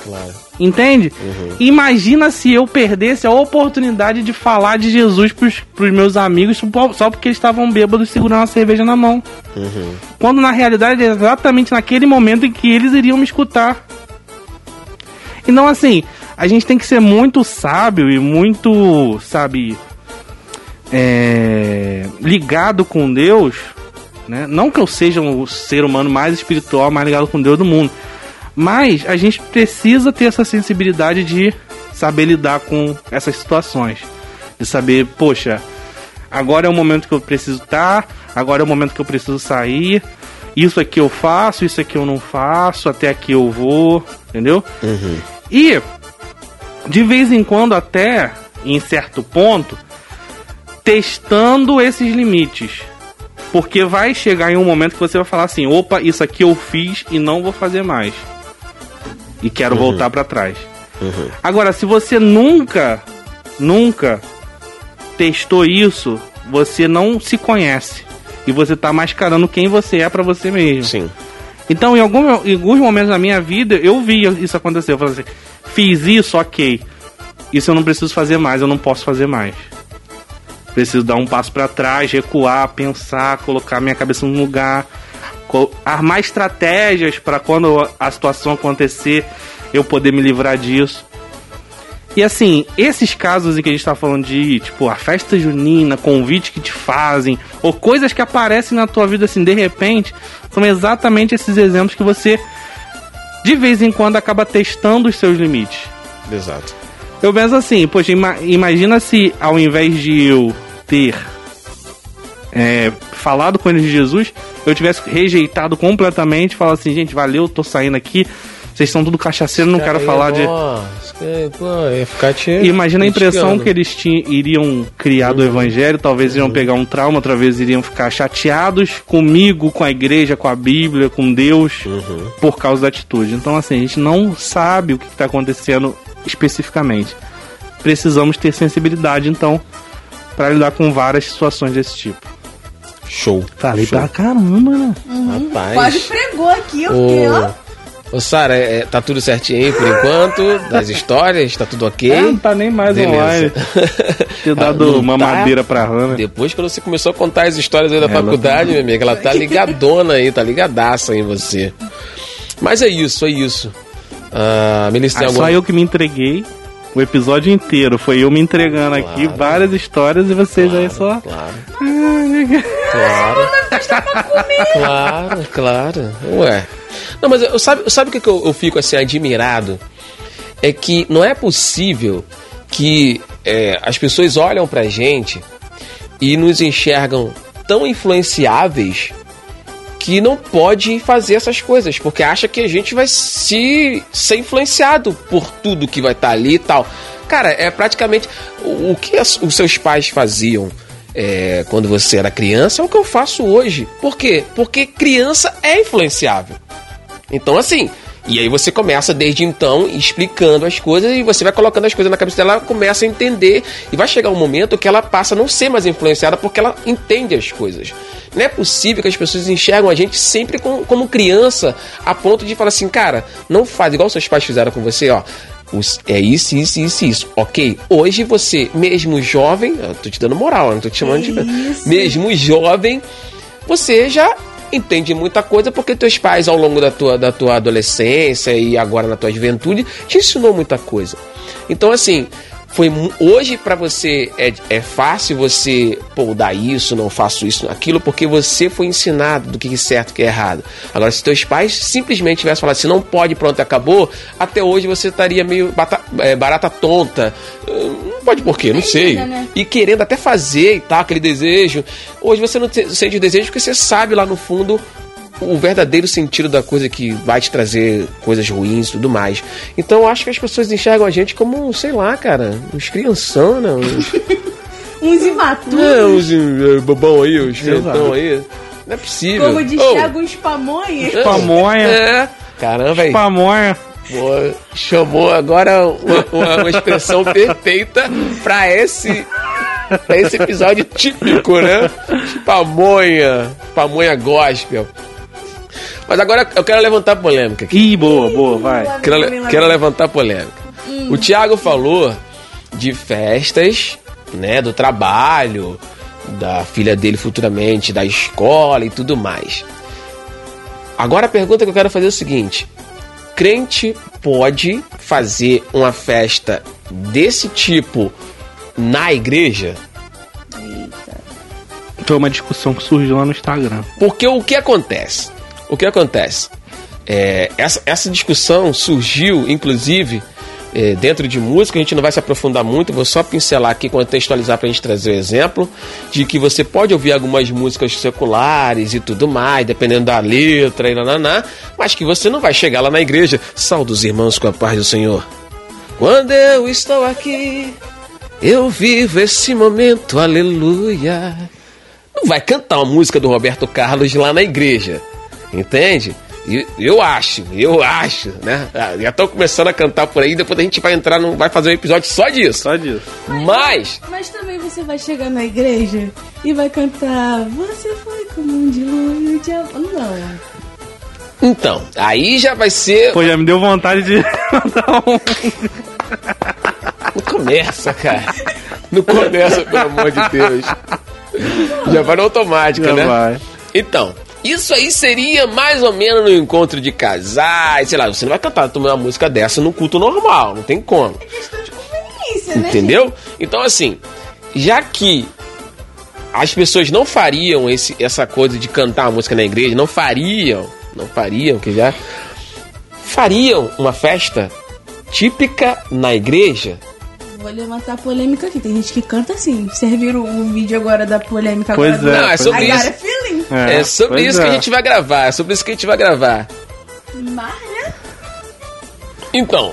Claro. Entende? Imagina se eu perdesse a oportunidade de falar de Jesus pros meus amigos só porque eles estavam bêbados segurando uma cerveja na mão. Quando na realidade é exatamente naquele momento em que eles iriam me escutar. Então, assim, a gente tem que ser muito sábio e muito, ligado com Deus, né? Não que eu seja o ser humano mais espiritual, mais ligado com Deus do mundo, mas a gente precisa ter essa sensibilidade de saber lidar com essas situações, de saber, poxa, agora é o momento que eu preciso estar, agora é o momento que eu preciso sair... Isso aqui eu faço, isso aqui eu não faço, até aqui eu vou, entendeu? E, de vez em quando até, em certo ponto, testando esses limites. Porque vai chegar em um momento que você vai falar assim, opa, isso aqui eu fiz e não vou fazer mais. E quero voltar pra trás. Agora, se você nunca testou isso, você não se conhece. E você tá mascarando quem você é pra você mesmo. Sim. Então, em alguns momentos da minha vida, eu via isso acontecer. Eu falava assim, fiz isso, ok. Isso eu não preciso fazer mais, eu não posso fazer mais. Preciso dar um passo pra trás, recuar, pensar, colocar minha cabeça num lugar, armar estratégias pra quando a situação acontecer, eu poder me livrar disso. E assim, esses casos em que a gente tá falando de, tipo, a festa junina, convite que te fazem, ou coisas que aparecem na tua vida assim, de repente, são exatamente esses exemplos que você, de vez em quando, acaba testando os seus limites. Exato. Eu penso assim, poxa, imagina se ao invés de eu ter falado com eles de Jesus, eu tivesse rejeitado completamente, falar assim, gente, valeu, tô saindo aqui. Vocês são tudo cachaceiro, não quero falar de... Imagina a impressão que eles iriam criar do evangelho. Talvez iriam pegar um trauma, talvez iriam ficar chateados comigo, com a igreja, com a Bíblia, com Deus, por causa da atitude. Então assim, a gente não sabe o que está acontecendo especificamente. Precisamos ter sensibilidade, então, para lidar com várias situações desse tipo. Show. Falei pra caramba, né? Rapaz. Quase pregou aqui, eu fiquei, ó... Ô, Sara, tá tudo certinho aí por enquanto? Das histórias, tá tudo ok? Não tá nem mais online. Ter dado uma madeira pra Hannah. Depois que você começou a contar as histórias aí da faculdade, minha amiga, ela tá ligadona aí, tá ligadaça em você. Mas é isso, é isso. Melissa, só eu que me entreguei. O episódio inteiro foi eu me entregando aqui, várias histórias, e vocês aí só... Claro. Ué... Não, mas sabe o que eu fico assim admirado? É que não é possível que as pessoas olham pra gente e nos enxergam tão influenciáveis que não pode fazer essas coisas, porque acha que a gente vai ser influenciado por tudo que vai estar ali e tal. Cara, é praticamente o que os seus pais faziam quando você era criança é o que eu faço hoje. Por quê? Porque criança é influenciável. Então assim, e aí você começa desde então explicando as coisas e você vai colocando as coisas na cabeça dela, ela começa a entender e vai chegar um momento que ela passa a não ser mais influenciada porque ela entende as coisas. Não é possível que as pessoas enxergam a gente sempre como criança a ponto de falar assim, cara, não faz igual seus pais fizeram com você, ó. É isso. Ok, hoje você, mesmo jovem, eu tô te dando moral, eu não tô te chamando de... Mesmo jovem, você já... entende muita coisa porque teus pais ao longo da tua adolescência e agora na tua juventude te ensinou muita coisa. Então assim, hoje pra você é fácil você dar isso, não faço isso, aquilo, porque você foi ensinado do que é certo e o que é errado. Agora se teus pais simplesmente tivessem falado assim, não pode, pronto, acabou, até hoje você estaria meio barata tonta. Pode por quê? Não sei. Né? E querendo até fazer e tal, aquele desejo. Hoje você não sente o desejo porque você sabe lá no fundo o verdadeiro sentido da coisa que vai te trazer coisas ruins e tudo mais. Então eu acho que as pessoas enxergam a gente como, sei lá, cara, uns crianção, né? Uns imaturos. Uns bobão aí, uns criantão aí. Não é possível. Como enxerga uns pamonhas. Pamonha. Caramba aí. Pamonha. Boa, chamou agora uma expressão perfeita pra esse episódio típico, né? Pamonha gospel. Mas agora eu quero levantar polêmica aqui. Ih, boa, vai. Quero levantar polêmica. O Thiago falou de festas, né, do trabalho, da filha dele futuramente, da escola e tudo mais. Agora a pergunta que eu quero fazer é o seguinte... Crente pode fazer uma festa desse tipo na igreja? Eita. Foi uma discussão que surgiu lá no Instagram. Porque o que acontece? Essa discussão surgiu, inclusive, dentro de música. A gente não vai se aprofundar muito, vou só pincelar aqui, contextualizar pra gente trazer o exemplo de que você pode ouvir algumas músicas seculares e tudo mais, dependendo da letra e nananá, mas que você não vai chegar lá na igreja, saúde os irmãos com a paz do Senhor. Quando eu estou aqui, eu vivo esse momento, aleluia. Não vai cantar uma música do Roberto Carlos lá na igreja, entende? Eu acho, né? Já tô começando a cantar por aí, depois a gente vai entrar, não vai fazer um episódio só disso. Só disso. Mas também você vai chegar na igreja e vai cantar "Você foi como um dilúvio de amor". Não. Então, aí já vai ser... Pô, já me deu vontade de mandar um... Não começa, cara. Não começa, pelo amor de Deus. Já vai na automática, já, né? Vai. Então, isso aí seria mais ou menos no encontro de casais, sei lá, você não vai cantar uma música dessa num culto normal, não tem como. É questão de conveniência, né? Entendeu? Então, assim, já que as pessoas não fariam essa coisa de cantar a música na igreja, fariam uma festa típica na igreja. Vou levantar a polêmica aqui. Tem gente que canta assim. Vocês viram o vídeo agora da polêmica? Pois agora é, não, é sobre isso. Agora é feeling. É sobre isso que a gente vai gravar. Mas, né? Então,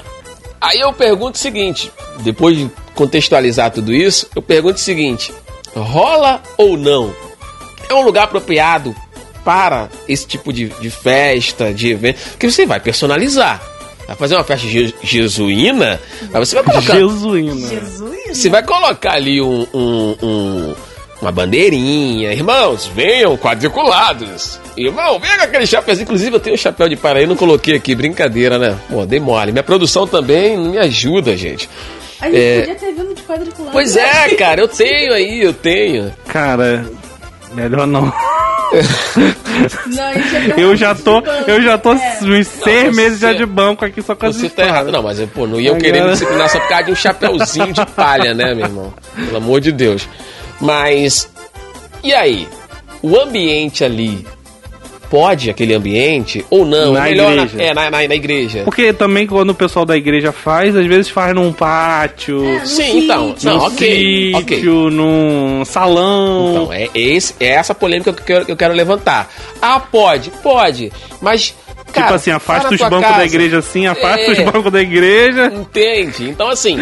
aí eu pergunto o seguinte. Depois de contextualizar tudo isso, eu pergunto o seguinte. Rola ou não? É um lugar apropriado para esse tipo de festa, de evento, que você vai personalizar. Vai fazer uma festa jesuína, mas você vai colocar... Jesuína. Você vai colocar ali uma bandeirinha. Irmãos, venham quadriculados. Irmão, venha com aquele chapéu. Inclusive, eu tenho um chapéu de paraíba, não coloquei aqui. Brincadeira, né? Pô, dei mole. Minha produção também não me ajuda, gente. A gente podia ter vindo de quadriculado. Pois é, cara. Eu tenho. Cara, melhor não... Não, eu já tô uns 6 meses já de banco aqui só com as histórias. Você tá errado, não, mas pô, não ia eu querer me disciplinar só por causa de um chapéuzinho de palha, né, meu irmão? Pelo amor de Deus. Mas, e aí? O ambiente ali, pode aquele ambiente ou não? Na melhor igreja. Na igreja. Porque também quando o pessoal da igreja faz, às vezes faz num pátio. Sim, então. Num sítio, num salão. Então, é essa polêmica que eu quero levantar. Ah, pode. Mas, cara, tipo assim, afasta os bancos da igreja assim, os bancos da igreja. Entende? Então, assim,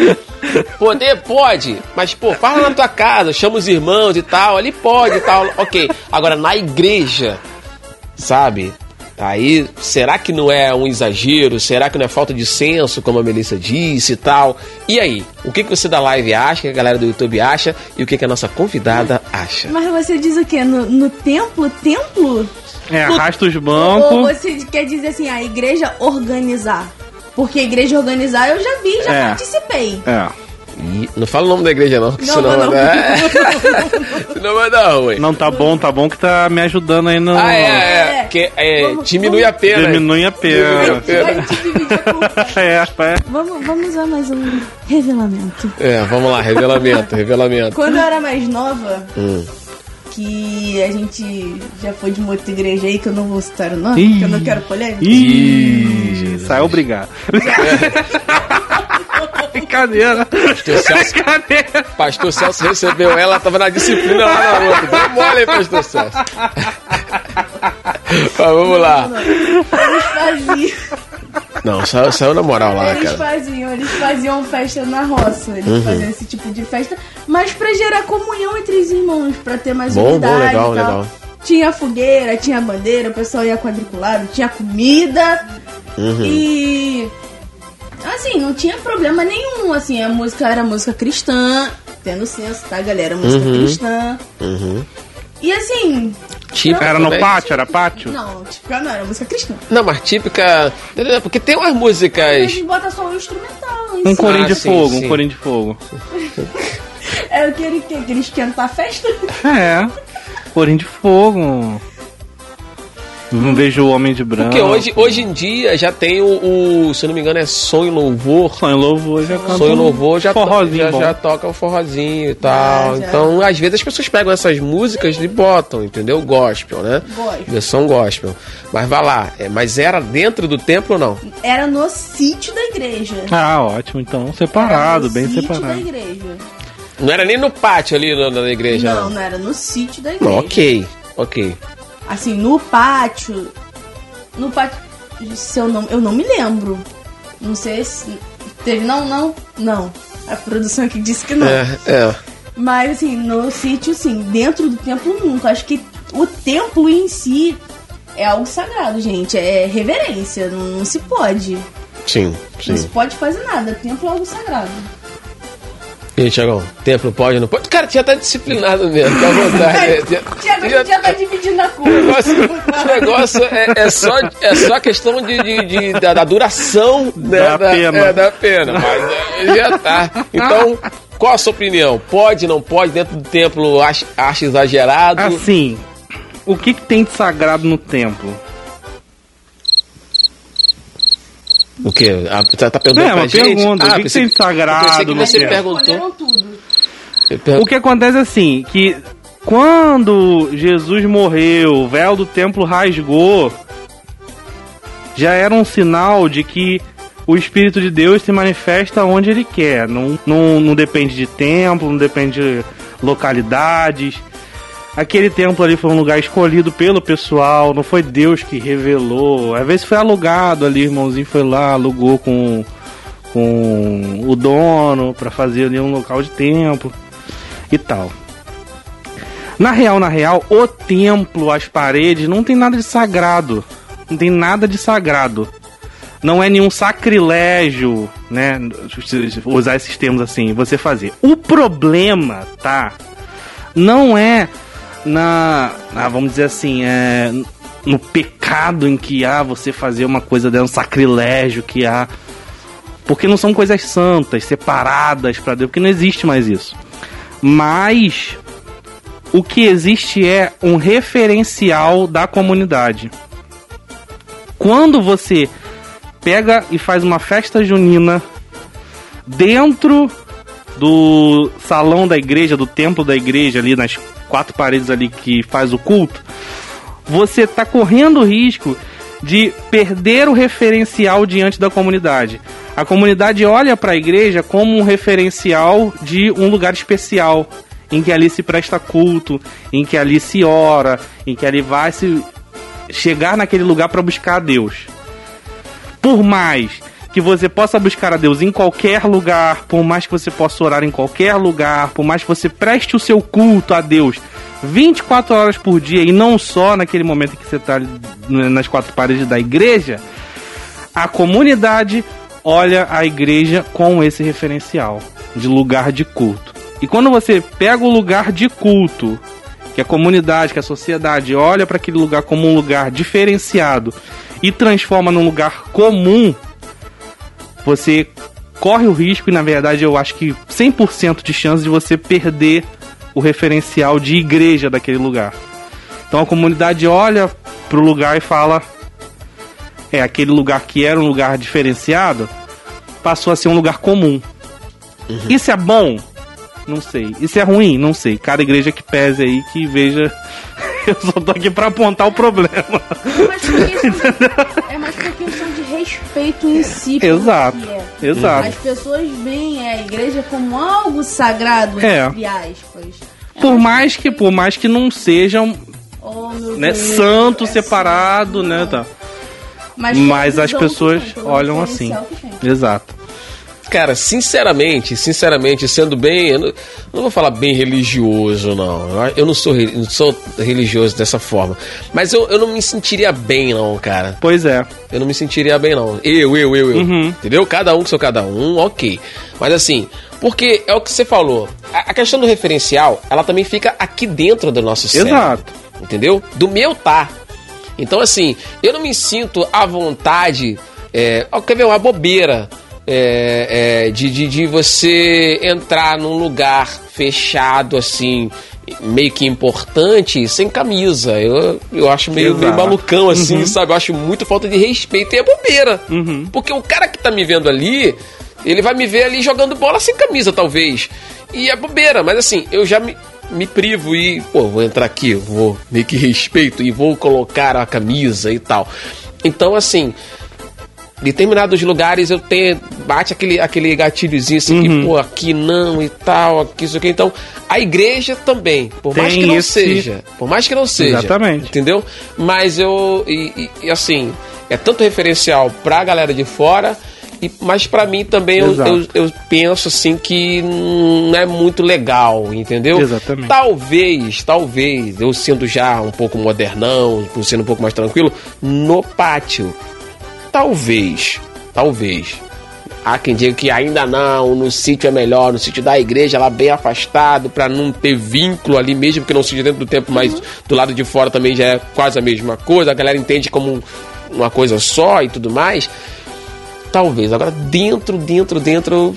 poder pode, mas, pô, fala na tua casa, chama os irmãos e tal, ali pode e tal, ok. Agora, na igreja... Sabe? Aí, será que não é um exagero? Será que não é falta de senso, como a Melissa disse e tal? E aí? O que você da live acha, o que a galera do YouTube acha e o que a nossa convidada acha? Mas você diz o quê? No templo? É, arrasta os bancos. Ou você quer dizer assim, a igreja organizar? Porque a igreja organizar eu já vi, já participei. É. E não fala o nome da igreja não, que senão vai dar ruim. Não, tá bom que tá me ajudando aí no... Ah, que diminui a pena. Diminui a pena. Vamos usar mais um revelamento. Vamos lá, revelamento. Quando eu era mais nova, que a gente já foi de uma outra igreja aí, que eu não vou citar o nome, porque eu não quero polêmica. Saiu obrigado. Brincadeira. Pastor Celso recebeu ela, tava na disciplina lá na outra. Deu mole aí, Pastor Celso. Mas vamos lá. Não, saiu na moral lá, cara. Eles faziam festa na roça. Eles faziam esse tipo de festa, mas pra gerar comunhão entre os irmãos, pra ter mais unidade. Legal. Tinha fogueira, tinha bandeira, o pessoal ia quadriculado, tinha comida. E... assim, não tinha problema nenhum, assim, a música era música cristã, tendo senso, tá, galera? Música cristã. E assim... Típica, era no pátio? Era pátio? Não, típica não, era música cristã. Não, mas típica... Porque tem umas músicas... A gente bota só um instrumental. Um corinho de fogo, um corinho de fogo. É o que ele esquentar a festa? É, corinho de fogo... Não vejo o homem de branco. Porque hoje em dia já tem o se eu não me engano, é som e louvor. Som e louvor já forrozinho, já toca o forrozinho e tal. Já. Então, às vezes as pessoas pegam essas músicas e botam, entendeu? Gospel, né? Versão gospel. Mas vai lá. Mas era dentro do templo ou não? Era no sítio da igreja. Ah, ótimo. Então, separado, bem separado. Sítio da igreja. Não era nem no pátio ali na igreja. Não, era no sítio da igreja. Ok. Assim, no pátio, eu não me lembro. Não sei se teve, não. A produção aqui disse que não. Mas assim, no sítio, sim, dentro do templo nunca. Acho que o templo em si é algo sagrado, gente. É reverência. Não se pode. Sim, sim. Não se pode fazer nada. Templo é algo sagrado. E aí, Tiagão, templo pode ou não pode? Cara, já tá disciplinado mesmo, tá à vontade. Tiagão, já tá dividindo a culpa. O negócio é só questão da duração, né, da pena. Da pena, mas já tá. Então, qual a sua opinião? Pode, não pode? Dentro do templo, acha exagerado? Assim, o que tem de sagrado no templo? O que? Tá perguntando pra gente? É, uma pergunta. O que tem de sagrado no templo? O que acontece assim, que quando Jesus morreu, o véu do templo rasgou, já era um sinal de que o Espírito de Deus se manifesta onde Ele quer. Não depende de templo, não depende de localidades. Aquele templo ali foi um lugar escolhido pelo pessoal, não foi Deus que revelou. Às vezes foi alugado ali, o irmãozinho foi lá, alugou com o dono para fazer ali um local de templo e tal. Na real, o templo, as paredes, não tem nada de sagrado. Não tem nada de sagrado. Não é nenhum sacrilégio, né? Usar esses termos assim, você fazer. O problema, tá? Não é vamos dizer assim, no pecado em que há você fazer uma coisa dela, um sacrilégio que há. Porque não são coisas santas, separadas para Deus, porque não existe mais isso. Mas o que existe é um referencial da comunidade. Quando você pega e faz uma festa junina dentro do salão da igreja, do templo da igreja ali, nas quatro paredes ali que faz o culto, você tá correndo o risco de perder o referencial diante da comunidade. A comunidade olha para a igreja como um referencial de um lugar especial, em que ali se presta culto, em que ali se ora, em que ali vai se chegar naquele lugar para buscar a Deus. Por mais que você possa buscar a Deus em qualquer lugar, por mais que você possa orar em qualquer lugar, por mais que você preste o seu culto a Deus 24 horas por dia e não só naquele momento que você está nas quatro paredes da igreja, a comunidade olha a igreja com esse referencial de lugar de culto. E quando você pega o lugar de culto, que a comunidade, que a sociedade olha para aquele lugar como um lugar diferenciado e transforma num lugar comum, você corre o risco, e na verdade eu acho que 100% de chance de você perder o referencial de igreja daquele lugar. Então a comunidade olha pro lugar e fala, aquele lugar que era um lugar diferenciado passou a ser um lugar comum. Uhum. Isso é bom? Não sei. Isso é ruim? Não sei. Cada igreja que pese aí, que veja. Eu só tô aqui pra apontar o problema. É mais porque respeito em si. Exato, é. Exato. As pessoas veem a igreja como algo sagrado, entre aspas. Por mais que não sejam santo, separado, santo, né? Tá. Mas as pessoas olham assim. Exato. Cara, sinceramente, sendo bem... Eu não vou falar bem religioso, não. Eu não sou religioso dessa forma. Mas eu não me sentiria bem, não, cara. Pois é. Eu não me sentiria bem, não. Eu. Uhum. Entendeu? Cada um com seu cada um, ok. Mas assim, porque é o que você falou. A questão do referencial, ela também fica aqui dentro do nosso cérebro. Exato. Entendeu? Do meu tá. Então, assim, eu não me sinto à vontade... quer ver uma bobeira... de você entrar num lugar fechado, assim, meio que importante, sem camisa. Eu acho meio malucão, assim, uhum. Sabe? Eu acho muito falta de respeito e é bobeira. Uhum. Porque o cara que tá me vendo ali, ele vai me ver ali jogando bola sem camisa, talvez. E é bobeira, mas assim, eu já me privo e, vou entrar aqui, vou meio que respeito e vou colocar a camisa e tal. Então, assim... determinados lugares eu tenho, bate aquele gatilhozinho assim, uhum. Que, aqui não e tal, aqui isso aqui. Então, a igreja também, por mais que não seja. Exatamente. Entendeu? Mas eu, assim, é tanto referencial pra galera de fora Mas para mim também eu penso assim que não é muito legal, entendeu? Exatamente. Talvez, eu sendo já um pouco modernão, sendo um pouco mais tranquilo, no pátio. Talvez. Há quem diga que ainda não, no sítio é melhor, no sítio da igreja, lá bem afastado, para não ter vínculo ali, mesmo que não seja dentro do templo, mas do lado de fora também já é quase a mesma coisa, a galera entende como uma coisa só e tudo mais. Talvez. Agora, dentro,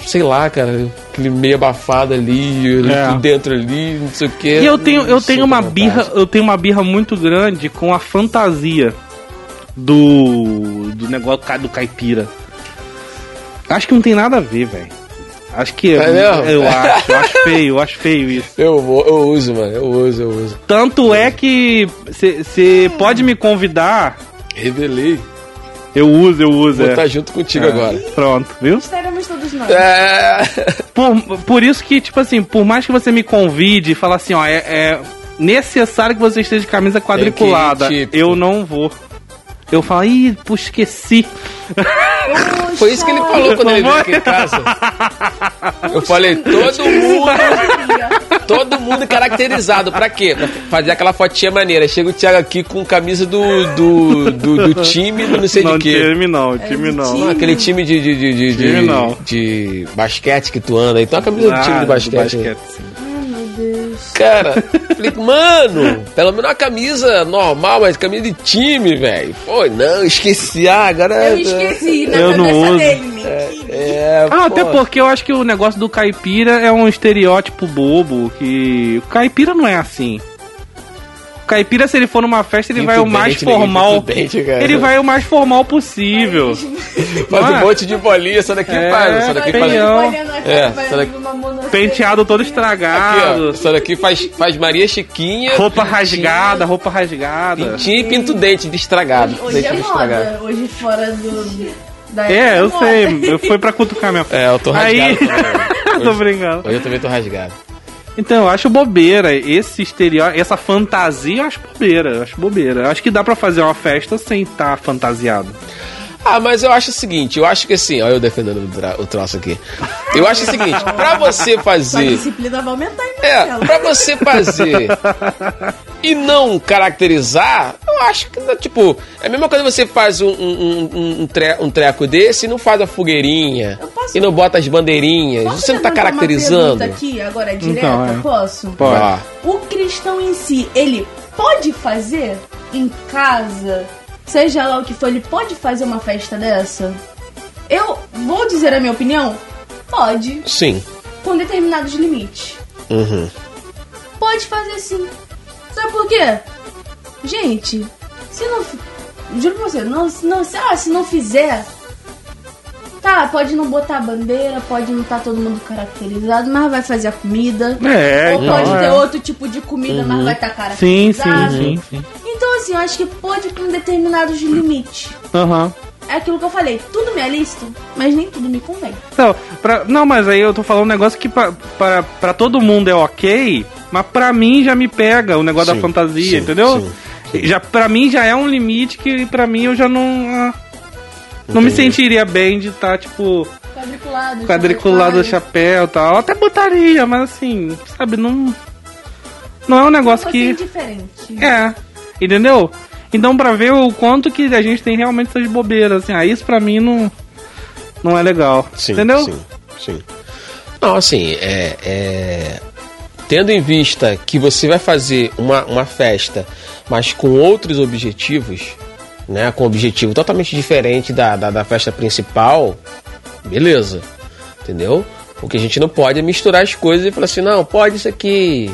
sei lá, cara, aquele meio abafado ali, dentro ali, não sei o quê. E eu tenho uma birra muito grande com a fantasia do negócio do caipira. Acho que não tem nada a ver, velho. Acho que eu acho feio isso. Eu uso. Tanto é que você pode me convidar. Revelei. Eu uso. Vou estar junto contigo agora. Pronto, viu? Estaremos todos nós. Por isso que, tipo assim, por mais que você me convide e fala assim, ó, é necessário que você esteja de camisa quadriculada. Eu não vou. Eu falo, esqueci. Poxa, foi isso que ele falou quando ele veio aqui em casa. Eu falei, todo mundo caracterizado. Pra quê? Pra fazer aquela fotinha maneira. Chega o Thiago aqui com camisa do time do não sei de quê. Não, time não. Aquele time de basquete que tu anda. Então a camisa do time de basquete. Cara, falei, mano, pelo menos uma camisa normal, mas camisa de time, velho. Pô, não, esqueci. Agora eu esqueci, na cabeça dele. Até porque eu acho que o negócio do caipira é um estereótipo bobo. Que o caipira não é assim. O caipira, se ele for numa festa, ele vai o mais formal. Ele vai o mais formal possível. Faz um monte de bolinha, só daqui faz. Só daqui faz. Penteado todo estragado. Aqui, só daqui faz Maria Chiquinha. Roupa rasgada. Pintinho e pinto dente de estragado. Hoje é moda. Hoje fora do. Eu sei. Eu fui pra cutucar minha filha. Eu tô rasgado. Tô brincando. Hoje eu também tô rasgado. Então, eu acho bobeira esse estereótipo, essa fantasia, eu acho bobeira. Eu acho que dá pra fazer uma festa sem estar fantasiado. Mas eu acho o seguinte, eu acho que assim, olha eu defendendo o troço aqui. Eu acho o seguinte, pra você fazer... A disciplina vai aumentar em Marcelo. Pra você fazer e não caracterizar, eu acho que, tipo, é a mesma coisa que você faz um treco desse e não faz a fogueirinha. E não bota as bandeirinhas. Você não tá caracterizando. Uma aqui, agora é direta, então, posso? Pode. O cristão em si, ele pode fazer em casa... Seja lá o que for, ele pode fazer uma festa dessa? Eu vou dizer a minha opinião? Pode. Sim. Com determinados limites. Uhum. Pode fazer sim. Sabe por quê? Gente, se não... Juro pra você, se não fizer... Tá, pode não botar a bandeira, pode não estar todo mundo caracterizado, mas vai fazer a comida. Ou pode ter outro tipo de comida, mas vai estar caracterizado. Sim. Então, assim, eu acho que pode com determinados limites. Aham. É aquilo que eu falei, tudo me é lícito, mas nem tudo me convém. Mas aí eu tô falando um negócio que pra todo mundo é ok, mas pra mim já me pega o negócio da fantasia, entendeu? Sim. Pra mim já é um limite que pra mim eu já não... Não me sentiria bem de estar, tipo... Quadriculado, chapéu e tal. Eu até botaria, mas assim... Sabe, não é um negócio que... Diferente. Entendeu? Então, pra ver o quanto que a gente tem realmente essas bobeiras, assim... isso pra mim não é legal. Sim, entendeu? Sim. Não, assim, tendo em vista que você vai fazer uma festa, mas com outros objetivos... Né, com um objetivo totalmente diferente da festa principal, beleza, entendeu? Porque a gente não pode misturar as coisas e falar assim, não, pode isso aqui,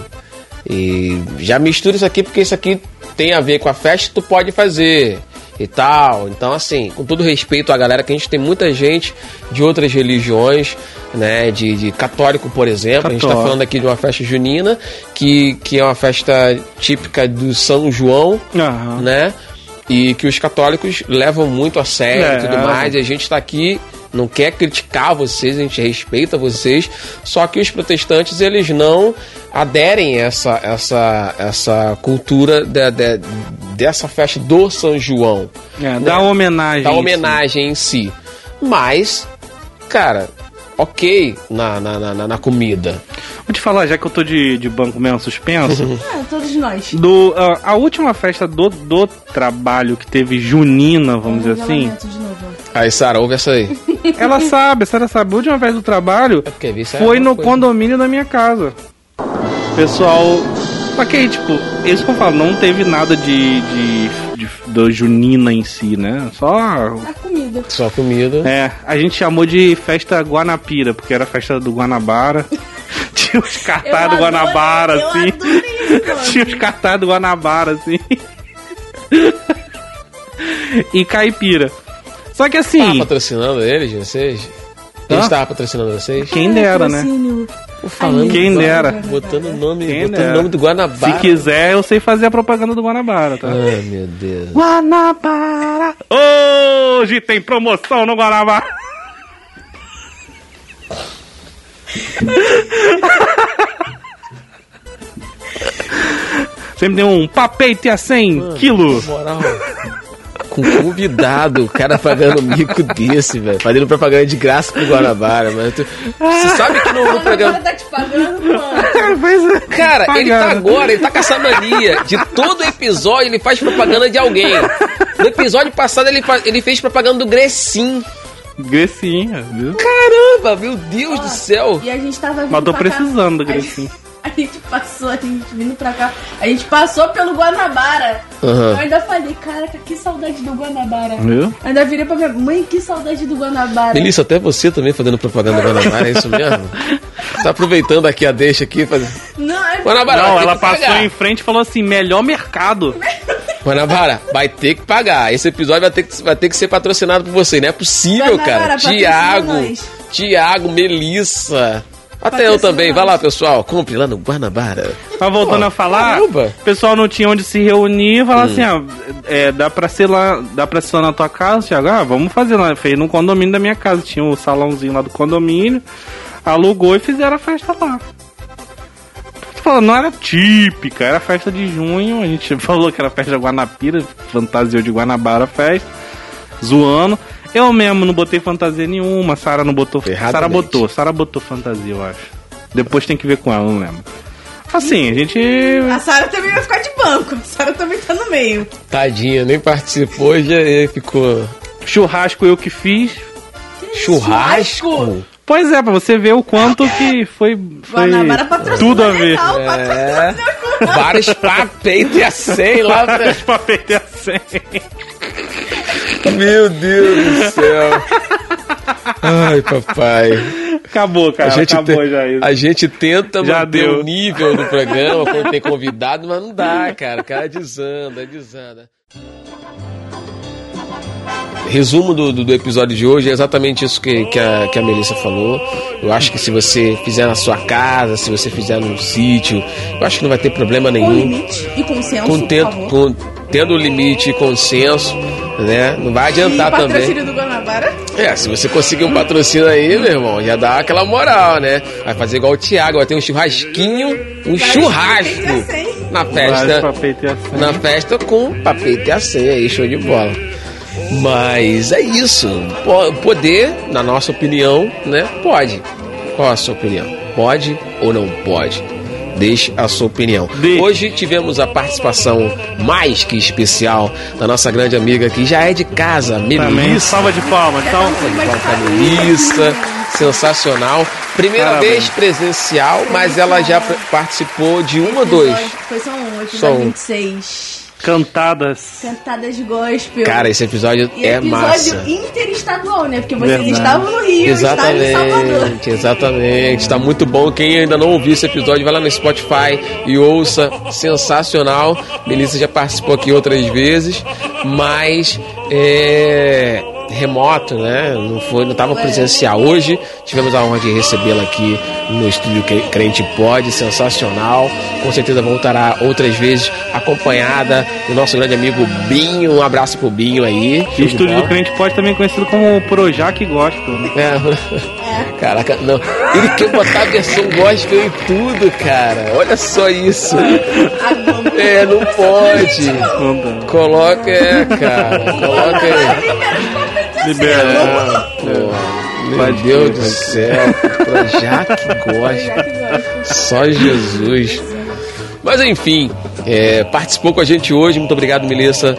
e já mistura isso aqui porque isso aqui tem a ver com a festa, tu pode fazer e tal. Então, assim, com todo respeito à galera, que a gente tem muita gente de outras religiões, né, de católico, por exemplo, a gente tá falando aqui de uma festa junina, que é uma festa típica do São João, né? E que os católicos levam muito a sério e tudo mais. E a gente tá aqui, não quer criticar vocês, a gente respeita vocês. Só que os protestantes, eles não aderem a essa cultura dessa festa do São João. Dá homenagem. Dá homenagem em si. Mas cara, ok na comida. Vou te falar, já que eu tô de banco mesmo suspenso. Todos nós. A última festa do trabalho que teve junina, vamos dizer assim. De novo. Aí, Sara, ouve essa aí. Ela sabe, a Sara sabe. A última festa do trabalho foi no condomínio da minha casa. Pessoal. Só que aí, tipo, isso que eu falo, não teve nada de junina em si, né? Só a comida. Só comida. É, a gente chamou de festa Guanapira, porque era a festa do Guanabara. Tinha os cartazes do Guanabara, assim. Tinha os cartazes do Guanabara, assim. E caipira. Só que assim... Tava patrocinando eles, vocês? Eles estavam patrocinando vocês? Quem dera, né? Falando quem dera. Botando o nome do Guanabara. Se quiser, eu sei fazer a propaganda do Guanabara, tá? Ai, meu Deus. Guanabara! Hoje tem promoção no Guanabara! Sempre tem um papeite a 100 quilos. Moral. Com convidado, o cara pagando um mico desse, velho. Fazendo propaganda de graça pro Guanabara, mas você sabe que não programa... tá te pagando, mano. Cara, ele tá agora, ele tá com essa mania. De todo episódio ele faz propaganda de alguém. No episódio passado ele fez propaganda do Grecinho. Grecinha, viu? Caramba, meu Deus do céu. E a gente tava vindo mas tô precisando do Grecinho. A gente vindo pra cá, a gente passou pelo Guanabara. Eu ainda falei, cara, que saudade do Guanabara. Viu? Ainda virei pra minha mãe, que saudade do Guanabara. Melissa, até você também fazendo propaganda do Guanabara, é isso mesmo? Tá aproveitando aqui a deixa aqui. Fazendo... Não, Guanabara, não ela passou pagar. Em frente e falou assim, melhor mercado. Guanabara, vai ter que pagar. Esse episódio vai ter que ser patrocinado por você. Não é possível, Guanabara, cara. Tiago, Melissa... Até eu também, vai lá pessoal, compre lá no Guanabara. Tá voltando a falar, caramba. O pessoal não tinha onde se reunir, falar assim, dá pra ser lá na tua casa, Thiago? Ah, vamos fazer lá, fez no condomínio da minha casa, tinha um salãozinho lá do condomínio, alugou e fizeram a festa lá. Não era típica, era festa de junho, a gente falou que era festa de Guanapira, fantasiou de Guanabara a festa, zoando. Eu mesmo não botei fantasia nenhuma, Sara não botou... Sara botou fantasia, eu acho. Depois tem que ver com ela, não lembro. Assim, a gente... A Sara também vai ficar de banco, a Sara também tá no meio. Tadinha, nem participou, já ficou... Churrasco eu que fiz. Que churrasco? Pois é, pra você ver o quanto que foi tudo a ver. Vários papéis de acém lá. Vários papéis de acém. Meu Deus do céu. Ai, papai. Acabou, cara. Já isso. A gente tenta já manter o nível do programa quando tem convidado, mas não dá, cara. O cara desanda. Resumo do episódio de hoje é exatamente isso que a Melissa falou. Eu acho que se você fizer na sua casa, se você fizer num sítio, eu acho que não vai ter problema nenhum. Com limite e consenso, tendo limite e consenso, né? Não vai adiantar também. E patrocínio do Guanabara? É, se você conseguir um patrocínio aí, meu irmão, já dá aquela moral, né? Vai fazer igual o Thiago, vai ter um churrasquinho, um churrasco na festa. Na festa com papete e acém, aí show de bola. Mas é isso. Poder, na nossa opinião, né? Pode. Qual a sua opinião? Pode ou não pode? Deixe a sua opinião. Hoje tivemos a participação mais que especial da nossa grande amiga que já é de casa, Melissa. Também, salva de palmas. Melissa, sensacional. Primeira vez presencial, mas ela já participou de uma ou dois. Foi só um, hoje são 26. Cantadas gospel. Cara, esse episódio é massa. Episódio interestadual, né? Porque vocês estavam no Rio, estavam em Salvador. Exatamente. Tá muito bom. Quem ainda não ouviu esse episódio, vai lá no Spotify e ouça. Sensacional. Melissa já participou aqui outras vezes, mas é remoto, né? Não estava presencial. Hoje tivemos a honra de recebê-la aqui no estúdio Crente Pode, sensacional. Com certeza voltará outras vezes acompanhada do nosso grande amigo Binho. Um abraço pro Binho aí. E o estúdio do Crente Pode também conhecido como Projac Gospel. Né? É. Caraca, não. Ele quer botar a versão gospel em tudo, cara. Olha só isso. É, não pode. Coloca, cara. Coloca aí. Libera. Meu Deus do céu, Projac Gospel, só Jesus. Mas enfim, participou com a gente hoje. Muito obrigado, Melissa,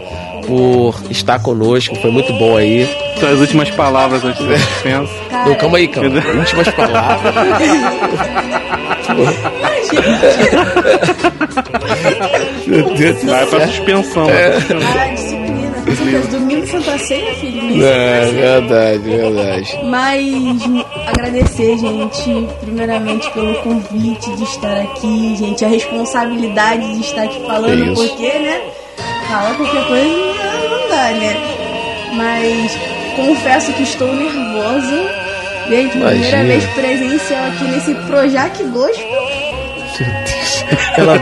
por estar conosco. Foi muito bom aí. Suas últimas palavras antes da dispensa. Não, calma aí. Últimas palavras. Meu Deus, vai pra suspensão. Domingo Santa Ceia, filho. É verdade. Mas agradecer, gente, primeiramente pelo convite de estar aqui, gente. A responsabilidade de estar aqui falando, porque, né? Falar qualquer coisa não dá, né? Mas confesso que estou nervosa. Gente, primeira vez presencial aqui nesse Projac Gospel. Ela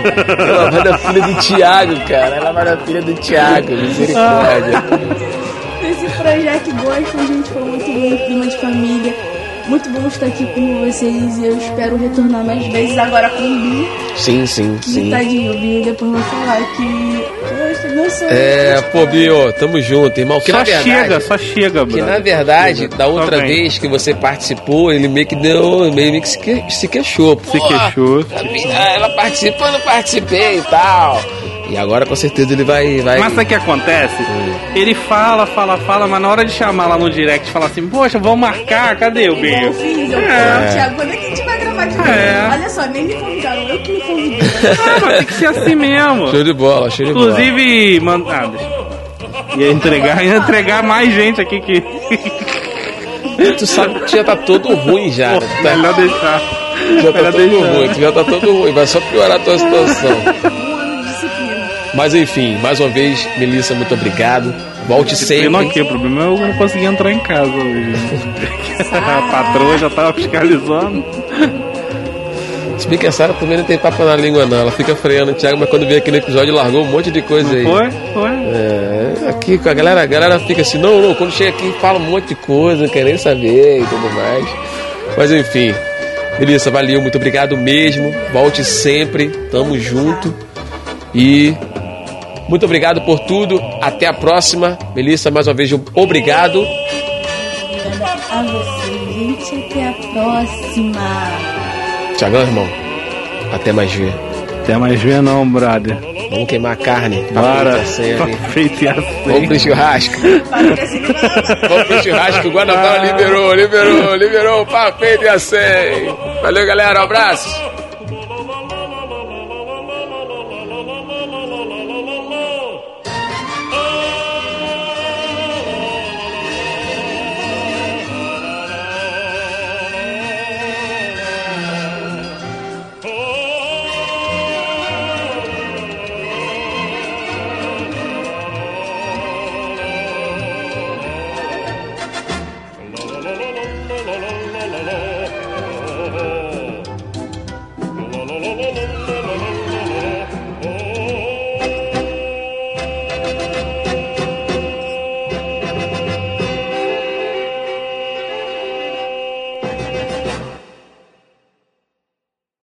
vai na filha do Thiago, cara. Ela vai na filha do Thiago, misericórdia. Esse Projac Gospel, gente, foi muito bom, clima de família. Muito bom estar aqui com vocês. Eu espero retornar mais vezes agora com o Binho. Sim. Tadinho, o Binho depois vai falar que... Pô, Binho, tamo junto, irmão. Que só chega, mano. Que na verdade, da outra vez que você participou, ele meio que se queixou. Pô, se queixou. Ela participou, eu não participei e tal. E agora com certeza ele vai... Mas sabe o que acontece? Ele fala, mas na hora de chamar lá no direct, fala assim, poxa, vamos marcar, cadê o Binho? Eu fiz, Thiago, quando é que a gente vai gravar de novo? Olha só, nem me convidaram, eu que me convidei. Ah, mas tem que ser assim mesmo. Show de bola. Inclusive, mandadas. Ia entregar mais gente aqui que... Tu sabe que já tá todo ruim já. Pô, tá? Melhor deixar. Já tá todo ruim, vai só piorar a tua situação. Mas enfim, mais uma vez, Melissa, muito obrigado. Volte sempre. O problema é eu não consegui entrar em casa hoje. A patroa já tava fiscalizando. Se bem que a Sara também não tem papo na língua, não. Ela fica freando o Thiago, mas quando veio aqui no episódio largou um monte de coisa aí. Foi? Aqui com a galera fica assim, não, quando chega aqui fala um monte de coisa, não quer nem saber e tudo mais. Mas enfim, Melissa, valeu, muito obrigado mesmo. Volte sempre, tamo junto. E muito obrigado por tudo. Até a próxima. Melissa, mais uma vez, obrigado. Obrigada a você, gente. Até a próxima. Tiagão, irmão. Até mais ver. Até mais ver não, brother. Vamos queimar a carne. Bora. Vamos pro churrasco. Vamos pro churrasco. O Guanabara liberou. Pra feita e a 100. Valeu, galera. Um abraço.